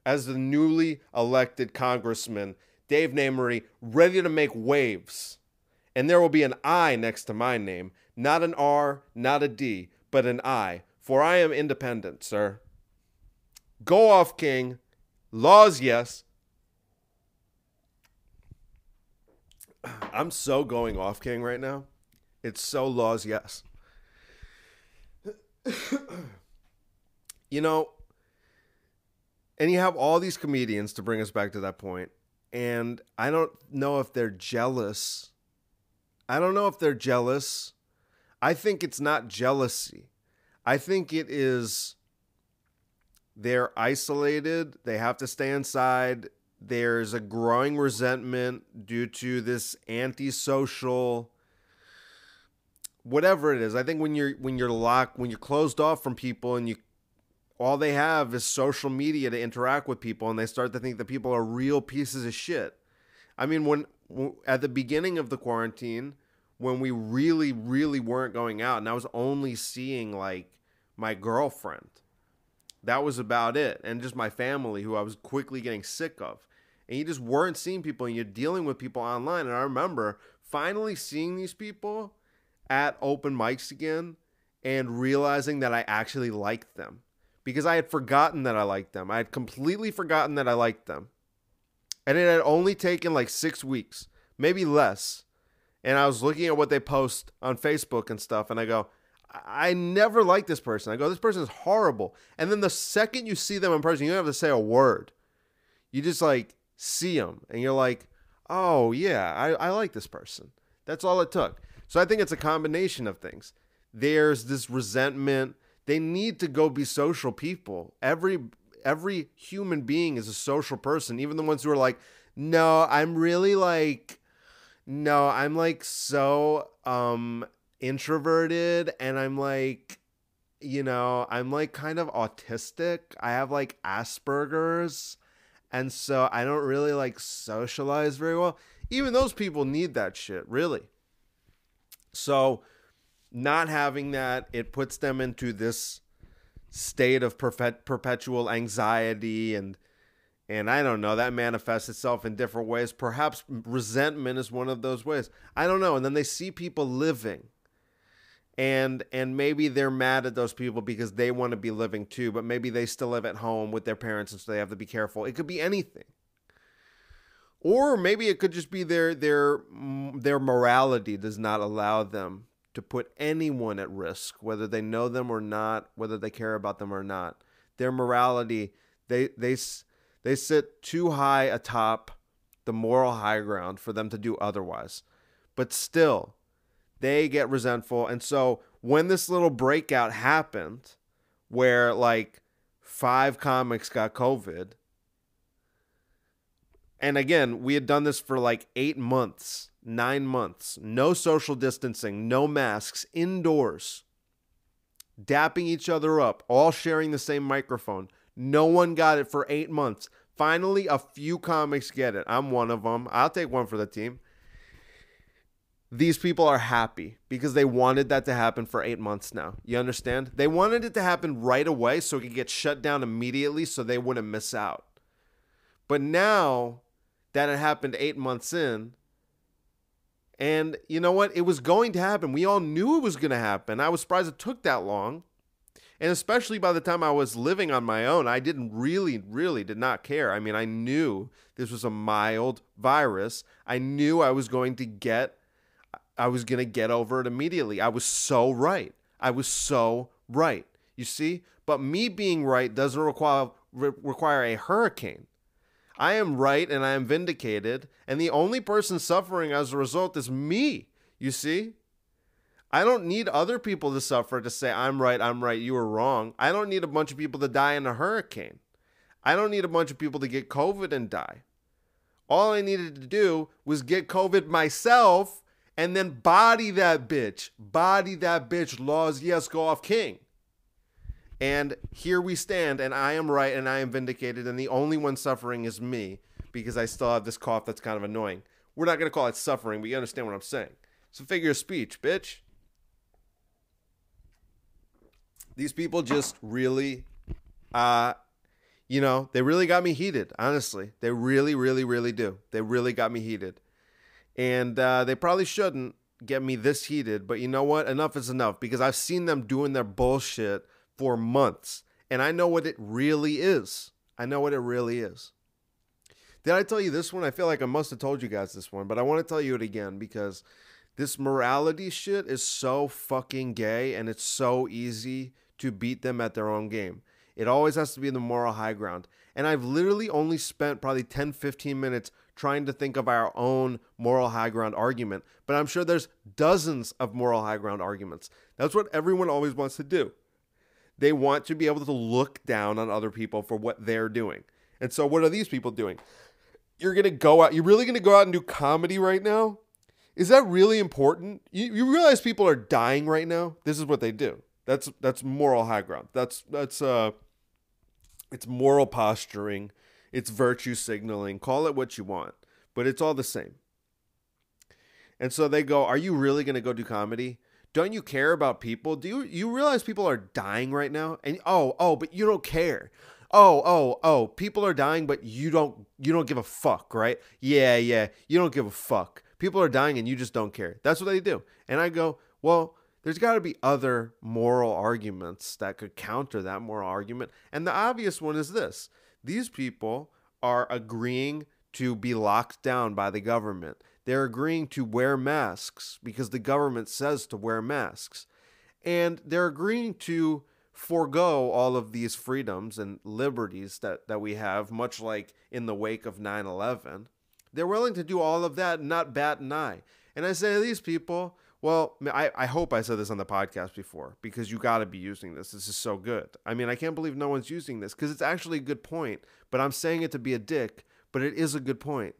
as the newly elected Congressman, Dave Namery, ready to make waves. And there will be an I next to my name, not an R, not a D, but an I. For I am independent, sir. Go off, King. Laws, yes. I'm so going off King right now. It's so laws, yes. You know, and you have all these comedians to bring us back to that point, and I don't know if they're jealous. I don't know if they're jealous. I think it's not jealousy. I think it is they're isolated. They have to stay inside. There's a growing resentment due to this antisocial, whatever it is. I think when you're when you're locked, when you're closed off from people and you all they have is social media to interact with people, and they start to think that people are real pieces of shit. I mean, when at the beginning of the quarantine, when we really, really weren't going out and I was only seeing like my girlfriend, that was about it. And just my family who I was quickly getting sick of. And you just weren't seeing people and you're dealing with people online. And I remember finally seeing these people at open mics again and realizing that I actually liked them, because I had forgotten that I liked them. I had completely forgotten that I liked them. And it had only taken like six weeks, maybe less. And I was looking at what they post on Facebook and stuff, and I go, I never liked this person. I go, this person is horrible. And then the second you see them in person, you don't have to say a word. You just like see them, and you're like, oh yeah, I, I like this person. That's all it took. So I think it's a combination of things. There's this resentment. They need to go be social people. Every every human being is a social person, even the ones who are like, no, I'm really like, no, I'm like so um, introverted, and I'm like, you know, I'm like kind of autistic. I have like Asperger's, and so I don't really like socialize very well. Even those people need that shit, really. So not having that, it puts them into this state of perpet- perpetual anxiety, and and I don't know, that manifests itself in different ways. Perhaps resentment is one of those ways. I don't know. And then they see people living, and and maybe they're mad at those people because they want to be living too, but maybe they still live at home with their parents, and so they have to be careful. It could be anything. Or maybe it could just be their their their morality does not allow them to put anyone at risk, whether they know them or not, whether they care about them or not. Their morality, they they they sit too high atop the moral high ground for them to do otherwise. But still, they get resentful. And so when this little breakout happened, where like five comics got COVID, and again, we had done this for like eight months, nine months, no social distancing, no masks, indoors, dapping each other up, all sharing the same microphone. No one got it for eight months. Finally, a few comics get it. I'm one of them. I'll take one for the team. These people are happy because they wanted that to happen for eight months now. You understand? They wanted it to happen right away so it could get shut down immediately so they wouldn't miss out. But now that it happened eight months in, and you know what? It was going to happen. We all knew it was going to happen. I was surprised it took that long. And especially by the time I was living on my own, I didn't really, really did not care. I mean, I knew this was a mild virus. I knew I was going to get, I was going to get over it immediately. I was so right. I was so right. You see? But me being right doesn't require, re- require a hurricane. I am right, and I am vindicated, and the only person suffering as a result is me, you see? I don't need other people to suffer to say, I'm right, I'm right, you were wrong. I don't need a bunch of people to die in a hurricane. I don't need a bunch of people to get COVID and die. All I needed to do was get COVID myself and then body that bitch. Body that bitch. Laws, yes, go off king. And here we stand, and I am right, and I am vindicated, and the only one suffering is me because I still have this cough that's kind of annoying. We're not going to call it suffering, but you understand what I'm saying. It's a figure of speech, bitch. These people just really, uh, you know, they really got me heated, honestly. They really, really, really do. They really got me heated. And uh, they probably shouldn't get me this heated, but you know what? Enough is enough, because I've seen them doing their bullshit for months, and I know what it really is. I know what it really is. Did I tell you this one? I feel like I must have told you guys this one, but I want to tell you it again, because this morality shit is so fucking gay, and it's so easy to beat them at their own game. It always has to be in the moral high ground, and I've literally only spent probably ten, fifteen minutes trying to think of our own moral high ground argument, but I'm sure there's dozens of moral high ground arguments. That's what everyone always wants to do. They want to be able to look down on other people for what they're doing. And so what are these people doing? You're going to go out. You're really going to go out and do comedy right now? Is that really important? You, you realize people are dying right now? This is what they do. That's that's moral high ground. That's that's uh, it's moral posturing. It's virtue signaling. Call it what you want, but it's all the same. And so they go, are you really going to go do comedy? Don't you care about people? Do you, you realize people are dying right now? And oh, oh, but you don't care. Oh, oh, oh, people are dying, but you don't you don't give a fuck, right? Yeah, yeah, you don't give a fuck. People are dying and you just don't care. That's what they do. And I go, well, there's got to be other moral arguments that could counter that moral argument. And the obvious one is this. These people are agreeing to be locked down by the government. They're agreeing to wear masks because the government says to wear masks. And they're agreeing to forego all of these freedoms and liberties that, that we have, much like in the wake of nine eleven. They're willing to do all of that and not bat an eye. And I say to these people, well, I, I hope I said this on the podcast before, because you got to be using this. This is so good. I mean, I can't believe no one's using this, because it's actually a good point, but I'm saying it to be a dick, but it is a good point.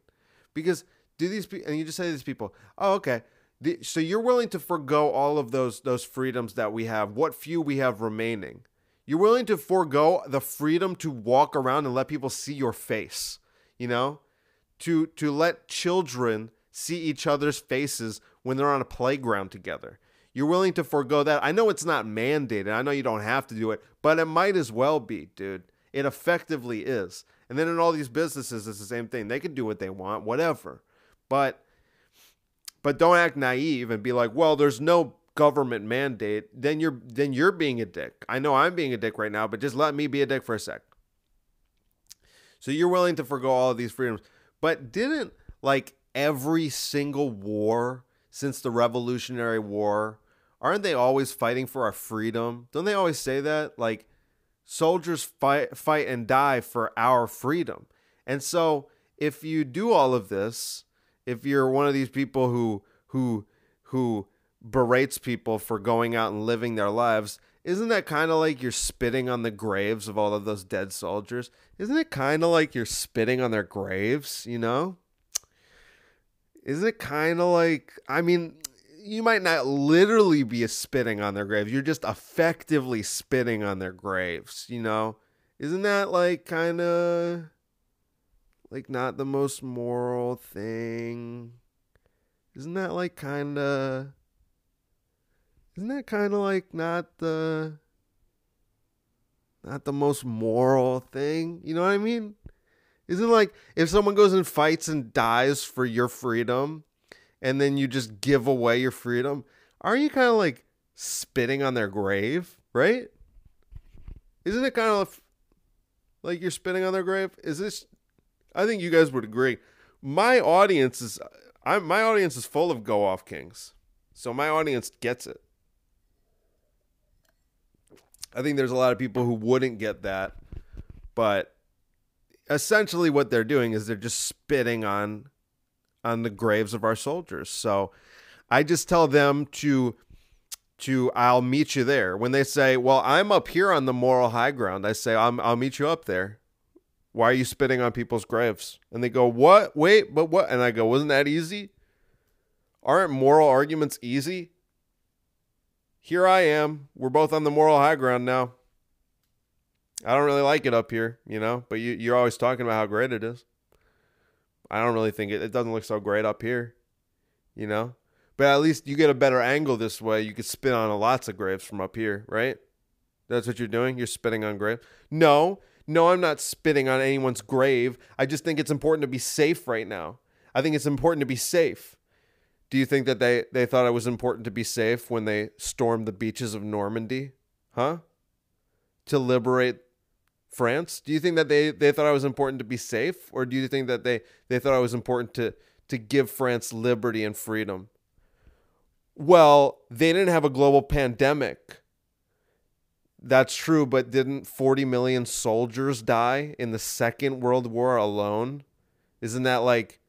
Because do these people, and you just say to these people, oh, okay, the, so you're willing to forego all of those, those freedoms that we have, what few we have remaining. You're willing to forego the freedom to walk around and let people see your face, you know, to, to let children see each other's faces when they're on a playground together. You're willing to forego that. I know it's not mandated. I know you don't have to do it, but it might as well be, dude. It effectively is. And then in all these businesses, it's the same thing. They can do what they want, whatever. But but don't act naive and be like, well, there's no government mandate. Then you're then you're being a dick. I know I'm being a dick right now, but just let me be a dick for a sec. So you're willing to forego all of these freedoms. But didn't, like, every single war since the Revolutionary War, aren't they always fighting for our freedom? Don't they always say that? Like, soldiers fight fight and die for our freedom. And so if you do all of this, if you're one of these people who who who berates people for going out and living their lives, isn't that kind of like you're spitting on the graves of all of those dead soldiers? Isn't it kind of like you're spitting on their graves, you know? Isn't it kind of like, I mean, you might not literally be spitting on their graves. You're just effectively spitting on their graves, you know? Isn't that like kind of like not the most moral thing? Isn't that like kind of, isn't that kind of like not the, not the most moral thing? You know what I mean? Isn't it like if someone goes and fights and dies for your freedom and then you just give away your freedom, aren't you kind of like spitting on their grave, right? Isn't it kind of like you're spitting on their grave? Is this, I think you guys would agree. My audience is, I'm, my audience is full of go off kings. So my audience gets it. I think there's a lot of people who wouldn't get that, but essentially what they're doing is they're just spitting on on the graves of our soldiers. So I just tell them to to I'll meet you there. When they say, well, I'm up here on the moral high ground, I say, I'm, I'll meet you up there. Why are you spitting on people's graves? And they go, what? Wait, but what? And I go, wasn't that easy? Aren't moral arguments easy? Here I am. We're both on the moral high ground now. I don't really like it up here, you know, but you, you're always talking about how great it is. I don't really think it, it doesn't look so great up here, you know, but at least you get a better angle this way. You could spit on lots of graves from up here, right? That's what you're doing. You're spitting on graves. No, no, I'm not spitting on anyone's grave. I just think it's important to be safe right now. I think it's important to be safe. Do you think that they, they thought it was important to be safe when they stormed the beaches of Normandy? Huh? To liberate France? Do you think that they, they thought it was important to be safe? Or do you think that they, they thought it was important to, to give France liberty and freedom? Well, they didn't have a global pandemic. That's true, but didn't forty million soldiers die in the Second World War alone? Isn't that like,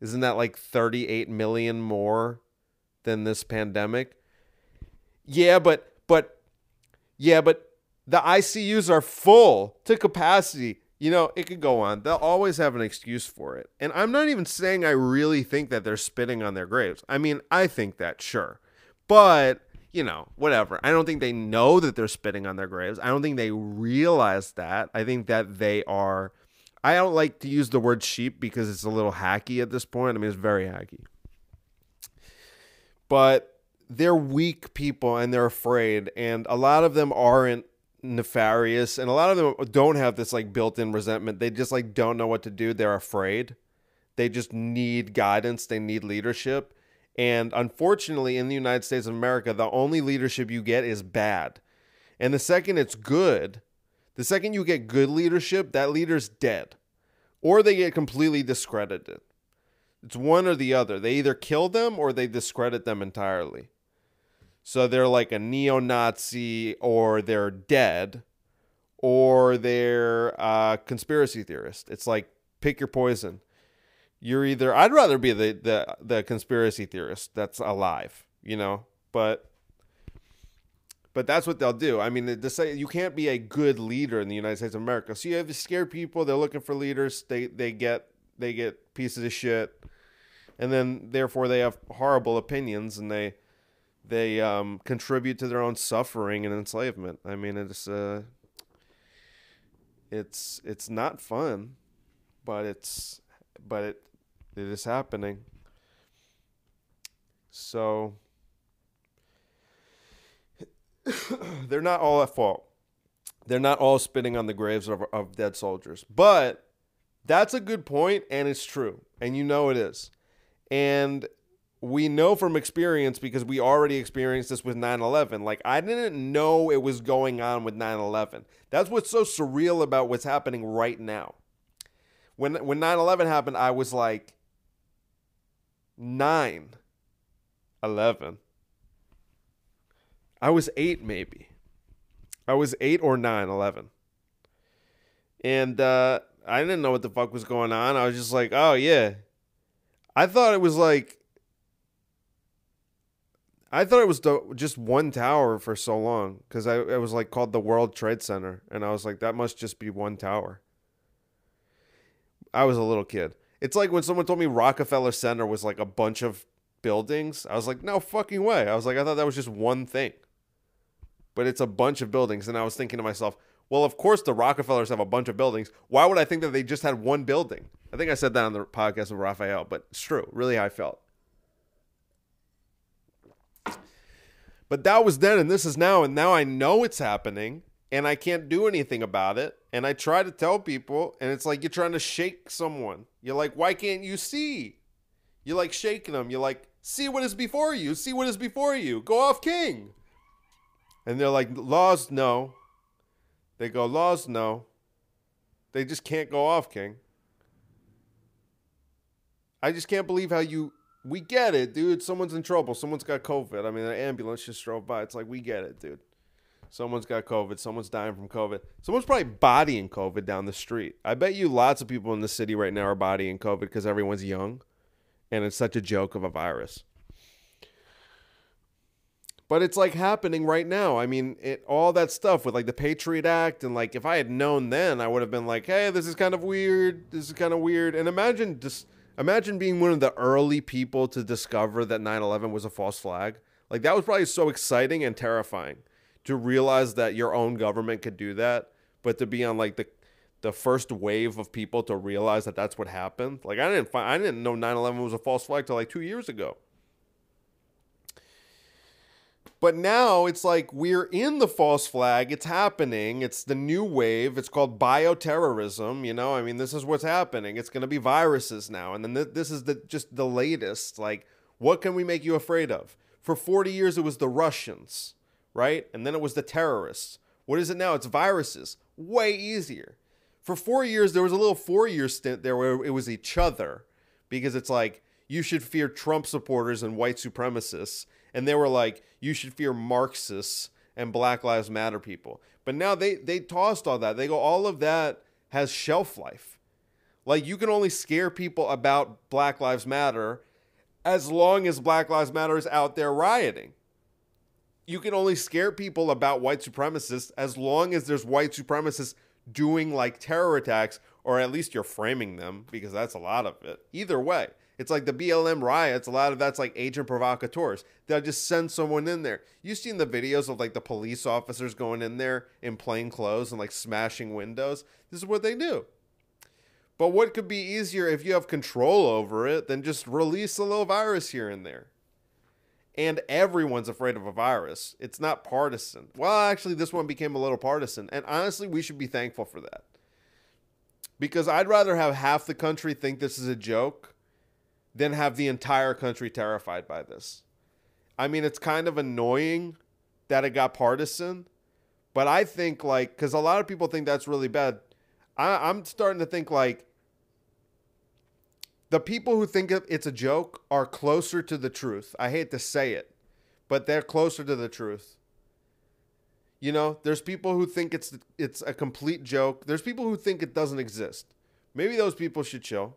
isn't that like thirty-eight million more than this pandemic? Yeah, but, but, yeah, but, the I C Us are full to capacity. You know, it could go on. They'll always have an excuse for it. And I'm not even saying I really think that they're spitting on their graves. I mean, I think that, sure. But, you know, whatever. I don't think they know that they're spitting on their graves. I don't think they realize that. I think that they are... I don't like to use the word sheep because it's a little hacky at this point. I mean, it's very hacky. But they're weak people and they're afraid. And a lot of them aren't nefarious, and a lot of them don't have this like built-in resentment. They just like don't know what to do. They're afraid. They just need guidance. They need leadership. And unfortunately, in the United States of America, the only leadership you get is bad. And the second it's good, the second you get good leadership, that leader's dead. Or they get completely discredited. It's one or the other. They either kill them or they discredit them entirely. So they're like a neo-Nazi, or they're dead, or they're a conspiracy theorist. It's like, pick your poison. You're either, I'd rather be the, the, the conspiracy theorist that's alive, you know, but, but that's what they'll do. I mean, they say you can't be a good leader in the United States of America. So you have to scare people. They're looking for leaders. They, they get, they get pieces of shit. And then therefore they have horrible opinions, and they, they, um, contribute to their own suffering and enslavement. I mean, it's, uh, it's, it's not fun, but it's, but it, it is happening. So they're not all at fault. They're not all spitting on the graves of, of dead soldiers. But that's a good point, and it's true. And you know it is. And we know from experience, because we already experienced this with nine eleven. Like, I didn't know it was going on with nine eleven. That's what's so surreal about what's happening right now. When when nine eleven happened, I was like, nine eleven. I was eight, maybe. I was eight or nine eleven. And uh, I didn't know what the fuck was going on. I was just like, oh, yeah. I thought it was like, I thought it was just one tower for so long. Because I it was like called the World Trade Center. And I was like, that must just be one tower. I was a little kid. It's like when someone told me Rockefeller Center was like a bunch of buildings. I was like, no fucking way. I was like, I thought that was just one thing. But it's a bunch of buildings. And I was thinking to myself, well, of course the Rockefellers have a bunch of buildings. Why would I think that they just had one building? I think I said that on the podcast with Raphael, but it's true. Really how I felt. But that was then, and this is now. And now I know it's happening, and I can't do anything about it. And I try to tell people, and it's like you're trying to shake someone. You're like, why can't you see? You're like shaking them. You're like, see what is before you. See what is before you. Go off king. And they're like, laws, no. They go, laws, no. They just can't go off king. I just can't believe how you, we get it, dude. Someone's in trouble. Someone's got COVID. I mean, an ambulance just drove by. It's like, we get it, dude. Someone's got COVID. Someone's dying from COVID. Someone's probably bodying COVID down the street. I bet you lots of people in the city right now are bodying COVID because everyone's young. And it's such a joke of a virus. But it's like happening right now. I mean, it, all that stuff with like the Patriot Act. And like if I had known then, I would have been like, hey, this is kind of weird. This is kind of weird. And imagine just imagine being one of the early people to discover that nine eleven was a false flag. Like that was probably so exciting and terrifying. To realize that your own government could do that, but to be on like the the first wave of people to realize that that's what happened. Like I didn't find, I didn't know nine eleven was a false flag till like two years ago. But now it's like we're in the false flag. It's happening. It's the new wave. It's called bioterrorism. You know, I mean, this is what's happening. It's going to be viruses now, and then th- this is the just the latest. Like, what can we make you afraid of? For forty years, it was the Russians. Right? And then it was the terrorists. What is it now? It's viruses. Way easier. For four years, there was a little four-year stint there where it was each other. Because it's like, you should fear Trump supporters and white supremacists. And they were like, you should fear Marxists and Black Lives Matter people. But now they, they tossed all that. They go, all of that has shelf life. Like, you can only scare people about Black Lives Matter as long as Black Lives Matter is out there rioting. You can only scare people about white supremacists as long as there's white supremacists doing like terror attacks, or at least you're framing them, because that's a lot of it. Either way, it's like the B L M riots. A lot of that's like agent provocateurs. They'll just send someone in there. You've seen the videos of like the police officers going in there in plain clothes and like smashing windows. This is what they do. But what could be easier if you have control over it than just release a little virus here and there? And everyone's afraid of a virus. It's not partisan. Well, actually, this one became a little partisan. And honestly, we should be thankful for that. Because I'd rather have half the country think this is a joke than have the entire country terrified by this. I mean, it's kind of annoying that it got partisan, but I think, like, because a lot of people think that's really bad. I, I'm starting to think, like, the people who think it's a joke are closer to the truth. I hate to say it, but they're closer to the truth. You know, there's people who think it's it's a complete joke. There's people who think it doesn't exist. Maybe those people should chill.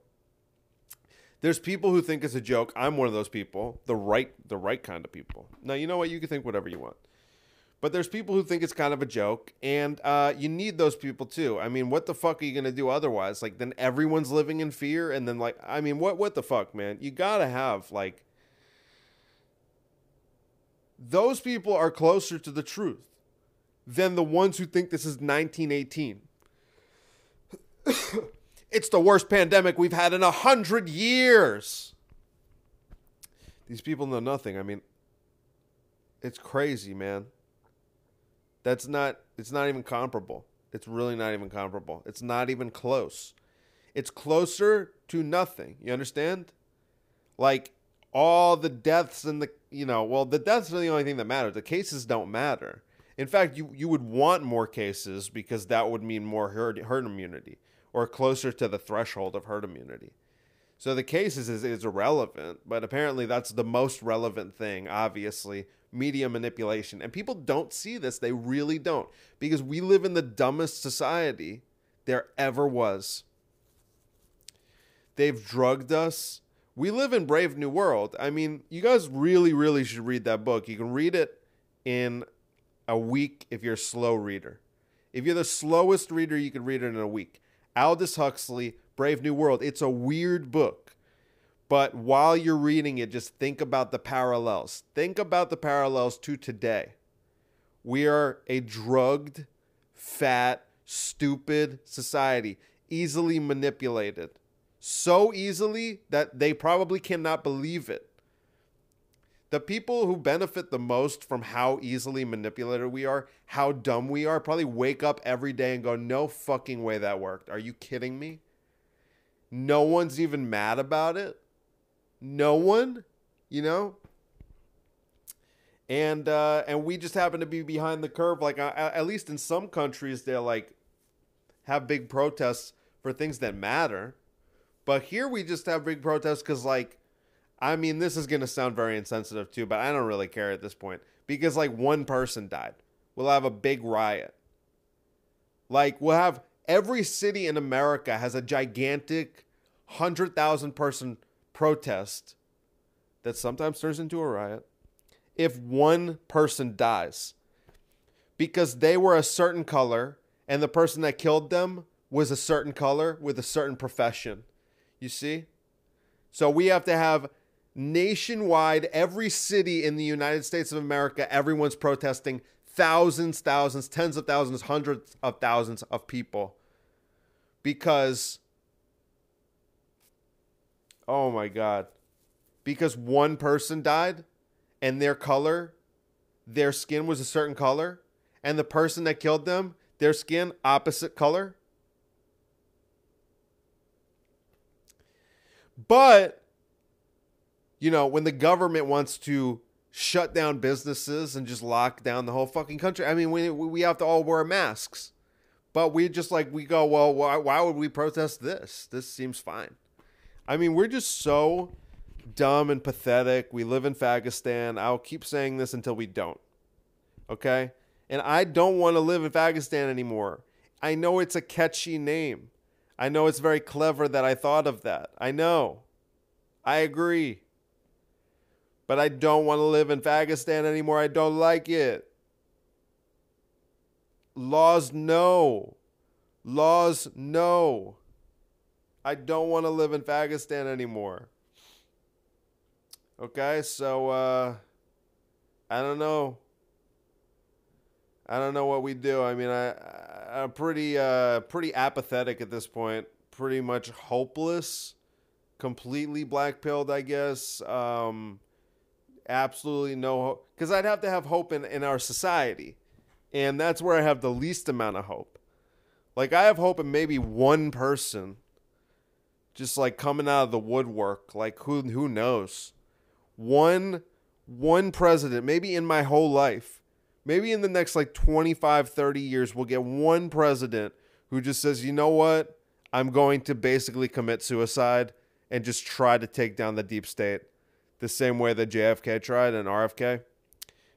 There's people who think it's a joke. I'm one of those people, the right the right kind of people. Now, you know what? You can think whatever you want. But there's people who think it's kind of a joke, and uh, you need those people too. I mean, what the fuck are you going to do otherwise? Like, then everyone's living in fear, and then, like, I mean, what what the fuck, man? You got to have, like, those people are closer to the truth than the ones who think this is nineteen eighteen. It's the worst pandemic we've had in a hundred years. These people know nothing. I mean, it's crazy, man. That's not, it's not even comparable. It's really not even comparable. It's not even close. It's closer to nothing. You understand? Like, all the deaths and the, you know, well, the deaths are the only thing that matters. The cases don't matter. In fact, you, you would want more cases because that would mean more herd, herd immunity, or closer to the threshold of herd immunity. So the cases is, is irrelevant, but apparently that's the most relevant thing, obviously. Media manipulation. And people don't see this. They really don't. Because we live in the dumbest society there ever was. They've drugged us. We live in Brave New World. I mean, you guys really, really should read that book. You can read it in a week if you're a slow reader. If you're the slowest reader, you can read it in a week. Aldous Huxley, Brave New World. It's a weird book. But while you're reading it, just think about the parallels. Think about the parallels to today. We are a drugged, fat, stupid society, easily manipulated. So easily that they probably cannot believe it. The people who benefit the most from how easily manipulated we are, how dumb we are, probably wake up every day and go, no fucking way that worked. Are you kidding me? No one's even mad about it. No one, you know, and uh, and we just happen to be behind the curve. Like, I, at least in some countries, they're like have big protests for things that matter. But here we just have big protests because, like, I mean, this is going to sound very insensitive too, but I don't really care at this point because, like, one person died. We'll have a big riot. Like, we'll have every city in America has a gigantic one hundred thousand person protest that sometimes turns into a riot if one person dies because they were a certain color and the person that killed them was a certain color with a certain profession. You see? So we have to have nationwide, every city in the United States of America, everyone's protesting, thousands, thousands, tens of thousands, hundreds of thousands of people because, oh my God, because one person died and their color, their skin was a certain color, and the person that killed them, their skin, opposite color. But, you know, when the government wants to shut down businesses and just lock down the whole fucking country, I mean, we, we have to all wear masks. But we just like, we go, well, why, why would we protest this? This seems fine. I mean, we're just so dumb and pathetic. We live in Fagistan. I'll keep saying this until we don't. Okay? And I don't want to live in Fagistan anymore. I know it's a catchy name. I know it's very clever that I thought of that. I know. I agree. But I don't want to live in Fagistan anymore. I don't like it. Laws, no. Laws, no. I don't want to live in Fagistan anymore. Okay, so uh, I don't know. I don't know what we do. I mean, I, I I'm pretty uh, pretty apathetic at this point. Pretty much hopeless. Completely black-pilled, I guess. Um, absolutely no hope. Because I'd have to have hope in, in our society. And that's where I have the least amount of hope. Like, I have hope in maybe one person just, like, coming out of the woodwork. Like, who who knows? One, one president, maybe in my whole life, maybe in the next, like, twenty-five, thirty years, we'll get one president who just says, you know what? I'm going to basically commit suicide and just try to take down the deep state the same way that J F K tried and R F K.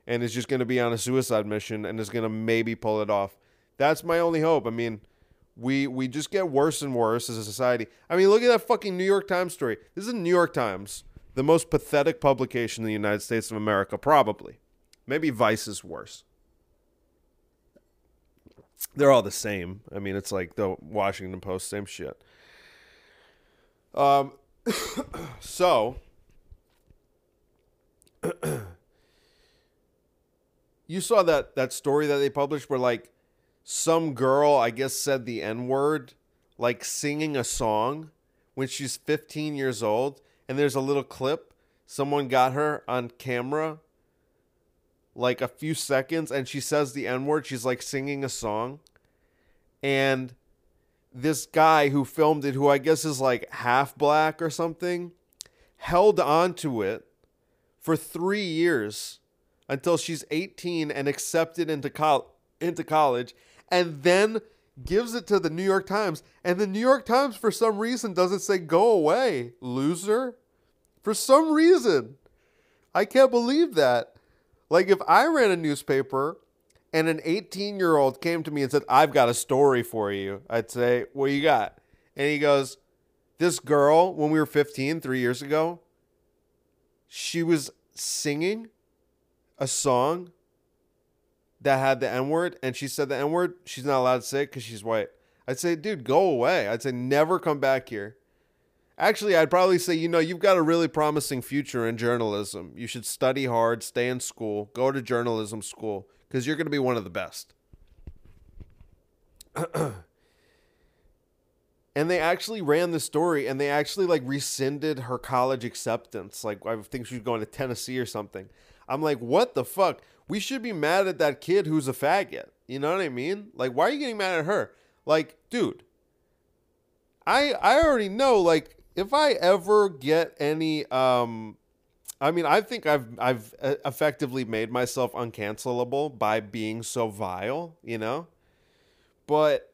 And is just going to be on a suicide mission and is going to maybe pull it off. That's my only hope. I mean, we we just get worse and worse as a society. I mean, look at that fucking New York Times story. This is the New York Times, the most pathetic publication in the United States of America, probably. Maybe Vice is worse. They're all the same. I mean, it's like the Washington Post, same shit. Um, so... You saw that that story that they published where, like, some girl, I guess, said the N-word, like, singing a song when she's fifteen years old. And there's a little clip. Someone got her on camera, like, a few seconds, and she says the N-word. She's, like, singing a song. And this guy who filmed it, who I guess is, like, half black or something, held on to it for three years. Until she's eighteen and accepted into col- into college, and then gives it to the New York Times. And the New York Times, for some reason, doesn't say, go away, loser. For some reason. I can't believe that. Like, if I ran a newspaper and an eighteen-year-old came to me and said, I've got a story for you, I'd say, what you got? And he goes, this girl, when we were fifteen, three years ago, she was singing a song that had the N-word, and she said the N-word, she's not allowed to say it because she's white. I'd say, dude, go away. I'd say, never come back here. Actually, I'd probably say, you know, you've got a really promising future in journalism. You should study hard, stay in school, go to journalism school, because you're going to be one of the best. And they actually ran the story, and they actually, like, rescinded her college acceptance. Like, I think she was going to Tennessee or something. I'm like, what the fuck? We should be mad at that kid who's a faggot. You know what I mean? Like, why are you getting mad at her? Like, dude, I I already know, like, if I ever get any, um, I mean, I think I've I've effectively made myself uncancelable by being so vile, you know? But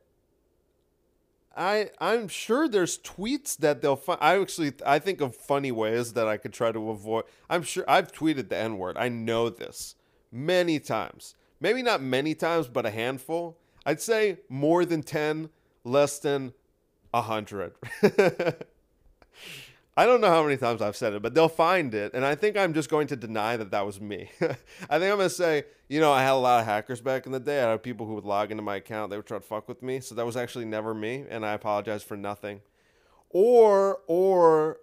I, I'm sure there's tweets that they'll find. I actually, I think of funny ways that I could try to avoid. I'm sure I've tweeted the N-word. I know this many times, maybe not many times, but a handful. I'd say more than ten, less than a hundred. I don't know how many times I've said it, but they'll find it. And I think I'm just going to deny that that was me. I think I'm going to say, you know, I had a lot of hackers back in the day. I had people who would log into my account. They would try to fuck with me. So that was actually never me. And I apologize for nothing. Or, or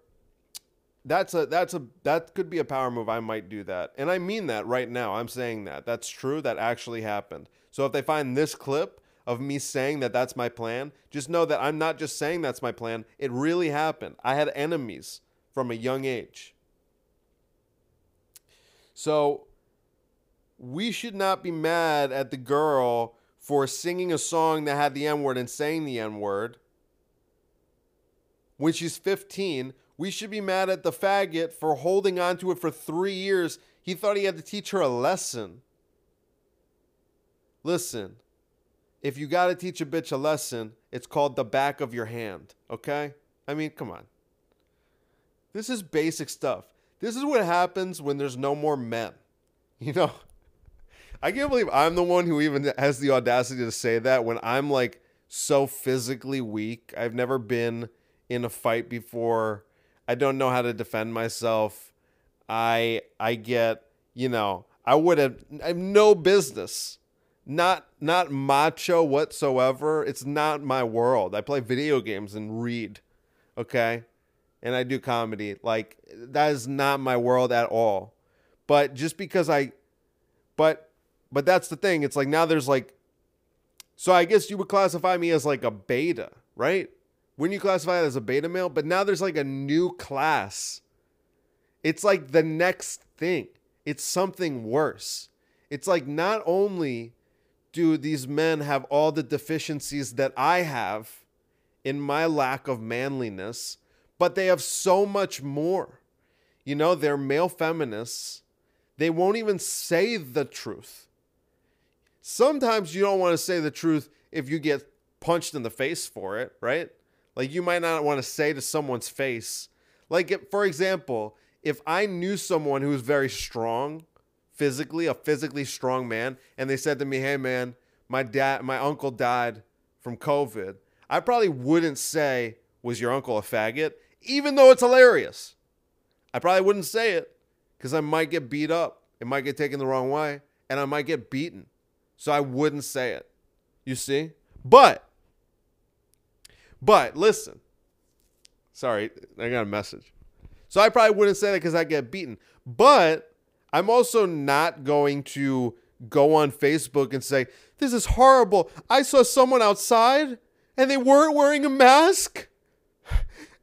that's a, that's a, that could be a power move. I might do that. And I mean that right now. I'm saying that. That's true. That actually happened. So if they find this clip of me saying that that's my plan, just know that I'm not just saying that's my plan. It really happened. I had enemies from a young age. So we should not be mad at the girl for singing a song that had the N-word and saying the N-word. When she's fifteen, we should be mad at the faggot for holding on to it for three years. He thought he had to teach her a lesson. Listen. If you got to teach a bitch a lesson, it's called the back of your hand, okay? I mean, come on. This is basic stuff. This is what happens when there's no more men. You know, I can't believe I'm the one who even has the audacity to say that when I'm, like, so physically weak. I've never been in a fight before. I don't know how to defend myself. I I get, you know, I would have, I have no business. Not not macho whatsoever. It's not my world. I play video games and read, okay? And I do comedy. Like, that is not my world at all. But just because I... But but that's the thing. It's like now there's like... So I guess you would classify me as like a beta, right? Wouldn't you classify it as a beta male? But now there's like a new class. It's like the next thing. It's something worse. It's like not only... do these men have all the deficiencies that I have in my lack of manliness, but they have so much more. You know, they're male feminists. They won't even say the truth. Sometimes you don't want to say the truth if you get punched in the face for it, right? Like, you might not want to say to someone's face. Like, if, for example, if I knew someone who was very strong physically, a physically strong man, and they said to me, hey, man, my dad, my uncle died from COVID, I probably wouldn't say, was your uncle a faggot? Even though it's hilarious. I probably wouldn't say it because I might get beat up. It might get taken the wrong way, and I might get beaten. So I wouldn't say it. You see? But, but listen. Sorry, I got a message. So I probably wouldn't say that because I get beaten. But I'm also not going to go on Facebook and say, this is horrible. I saw someone outside and they weren't wearing a mask.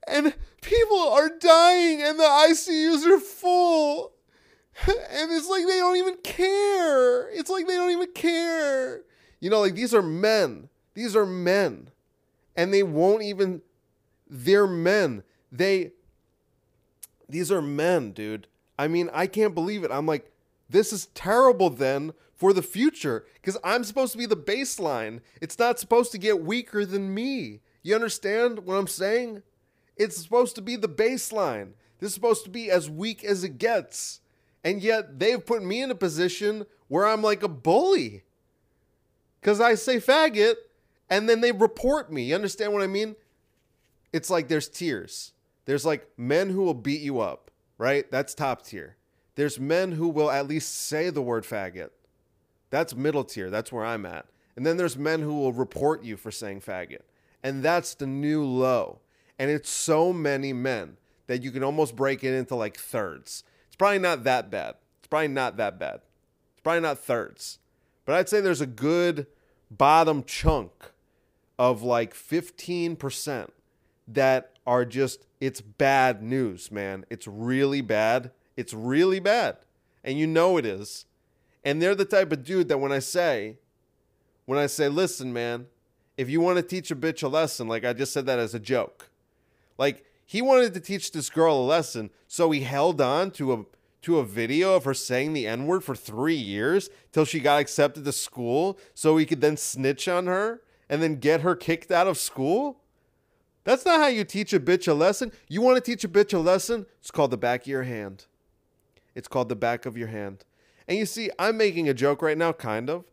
And people are dying and the I C Us are full. And it's like they don't even care. It's like they don't even care. You know, like, these are men. These are men. And they won't even... They're men. They, these are men, dude. I mean, I can't believe it. I'm like, this is terrible then for the future, because I'm supposed to be the baseline. It's not supposed to get weaker than me. You understand what I'm saying? It's supposed to be the baseline. This is supposed to be as weak as it gets. And yet they've put me in a position where I'm like a bully because I say faggot and then they report me. You understand what I mean? It's like there's tiers. There's like men who will beat you up, right? That's top tier. There's men who will at least say the word faggot. That's middle tier. That's where I'm at. And then there's men who will report you for saying faggot. And that's the new low. And it's so many men that you can almost break it into like thirds. It's probably not that bad. It's probably not that bad. It's probably not thirds. But I'd say there's a good bottom chunk of like fifteen percent. That are just, it's bad news, man. It's really bad. It's really bad. And you know it is. And they're the type of dude that when I say, when I say, listen, man, if you want to teach a bitch a lesson, like I just said that as a joke. Like, he wanted to teach this girl a lesson, so he held on to a to a video of her saying the N-word for three years till she got accepted to school so he could then snitch on her and then get her kicked out of school? That's not how you teach a bitch a lesson. You want to teach a bitch a lesson? It's called the back of your hand. It's called the back of your hand. And you see, I'm making a joke right now, kind of.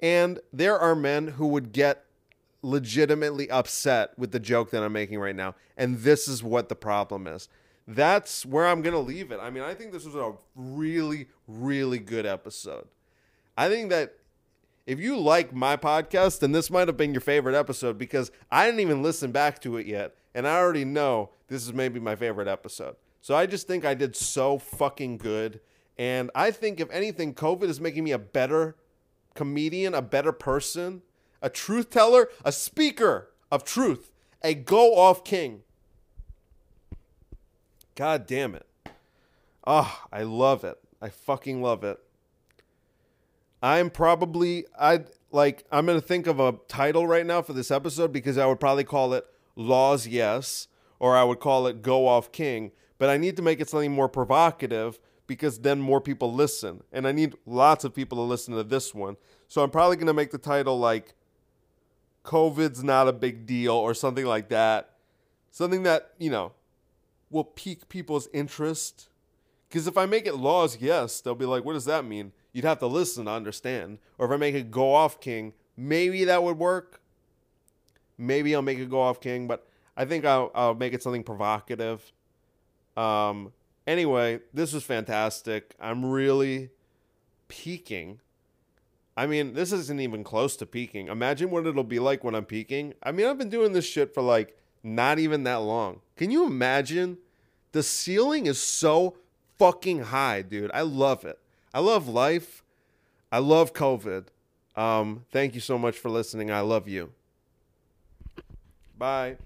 And there are men who would get legitimately upset with the joke that I'm making right now. And this is what the problem is. That's where I'm going to leave it. I mean, I think this was a really, really good episode. I think that if you like my podcast, then this might have been your favorite episode, because I didn't even listen back to it yet, and I already know this is maybe my favorite episode. So I just think I did so fucking good, and I think, if anything, COVID is making me a better comedian, a better person, a truth teller, a speaker of truth, a go-off king. God damn it. Oh, I love it. I fucking love it. I'm probably, I'd like, I'm going to think of a title right now for this episode, because I would probably call it Laws Yes, or I would call it Go Off King, but I need to make it something more provocative, because then more people listen, and I need lots of people to listen to this one. So I'm probably going to make the title like COVID's Not a Big Deal or something like that. Something that, you know, will pique people's interest. Because if I make it Laws Yes, they'll be like, what does that mean? You'd have to listen to understand. Or if I make it Go Off King, maybe that would work. Maybe I'll make it Go Off King, but I think I'll, I'll make it something provocative. Um, anyway, this was fantastic. I'm really peaking. I mean, this isn't even close to peaking. Imagine what it'll be like when I'm peaking. I mean, I've been doing this shit for like not even that long. Can you imagine? The ceiling is so fucking high, dude. I love it. I love life. I love COVID. Um, thank you so much for listening. I love you. Bye.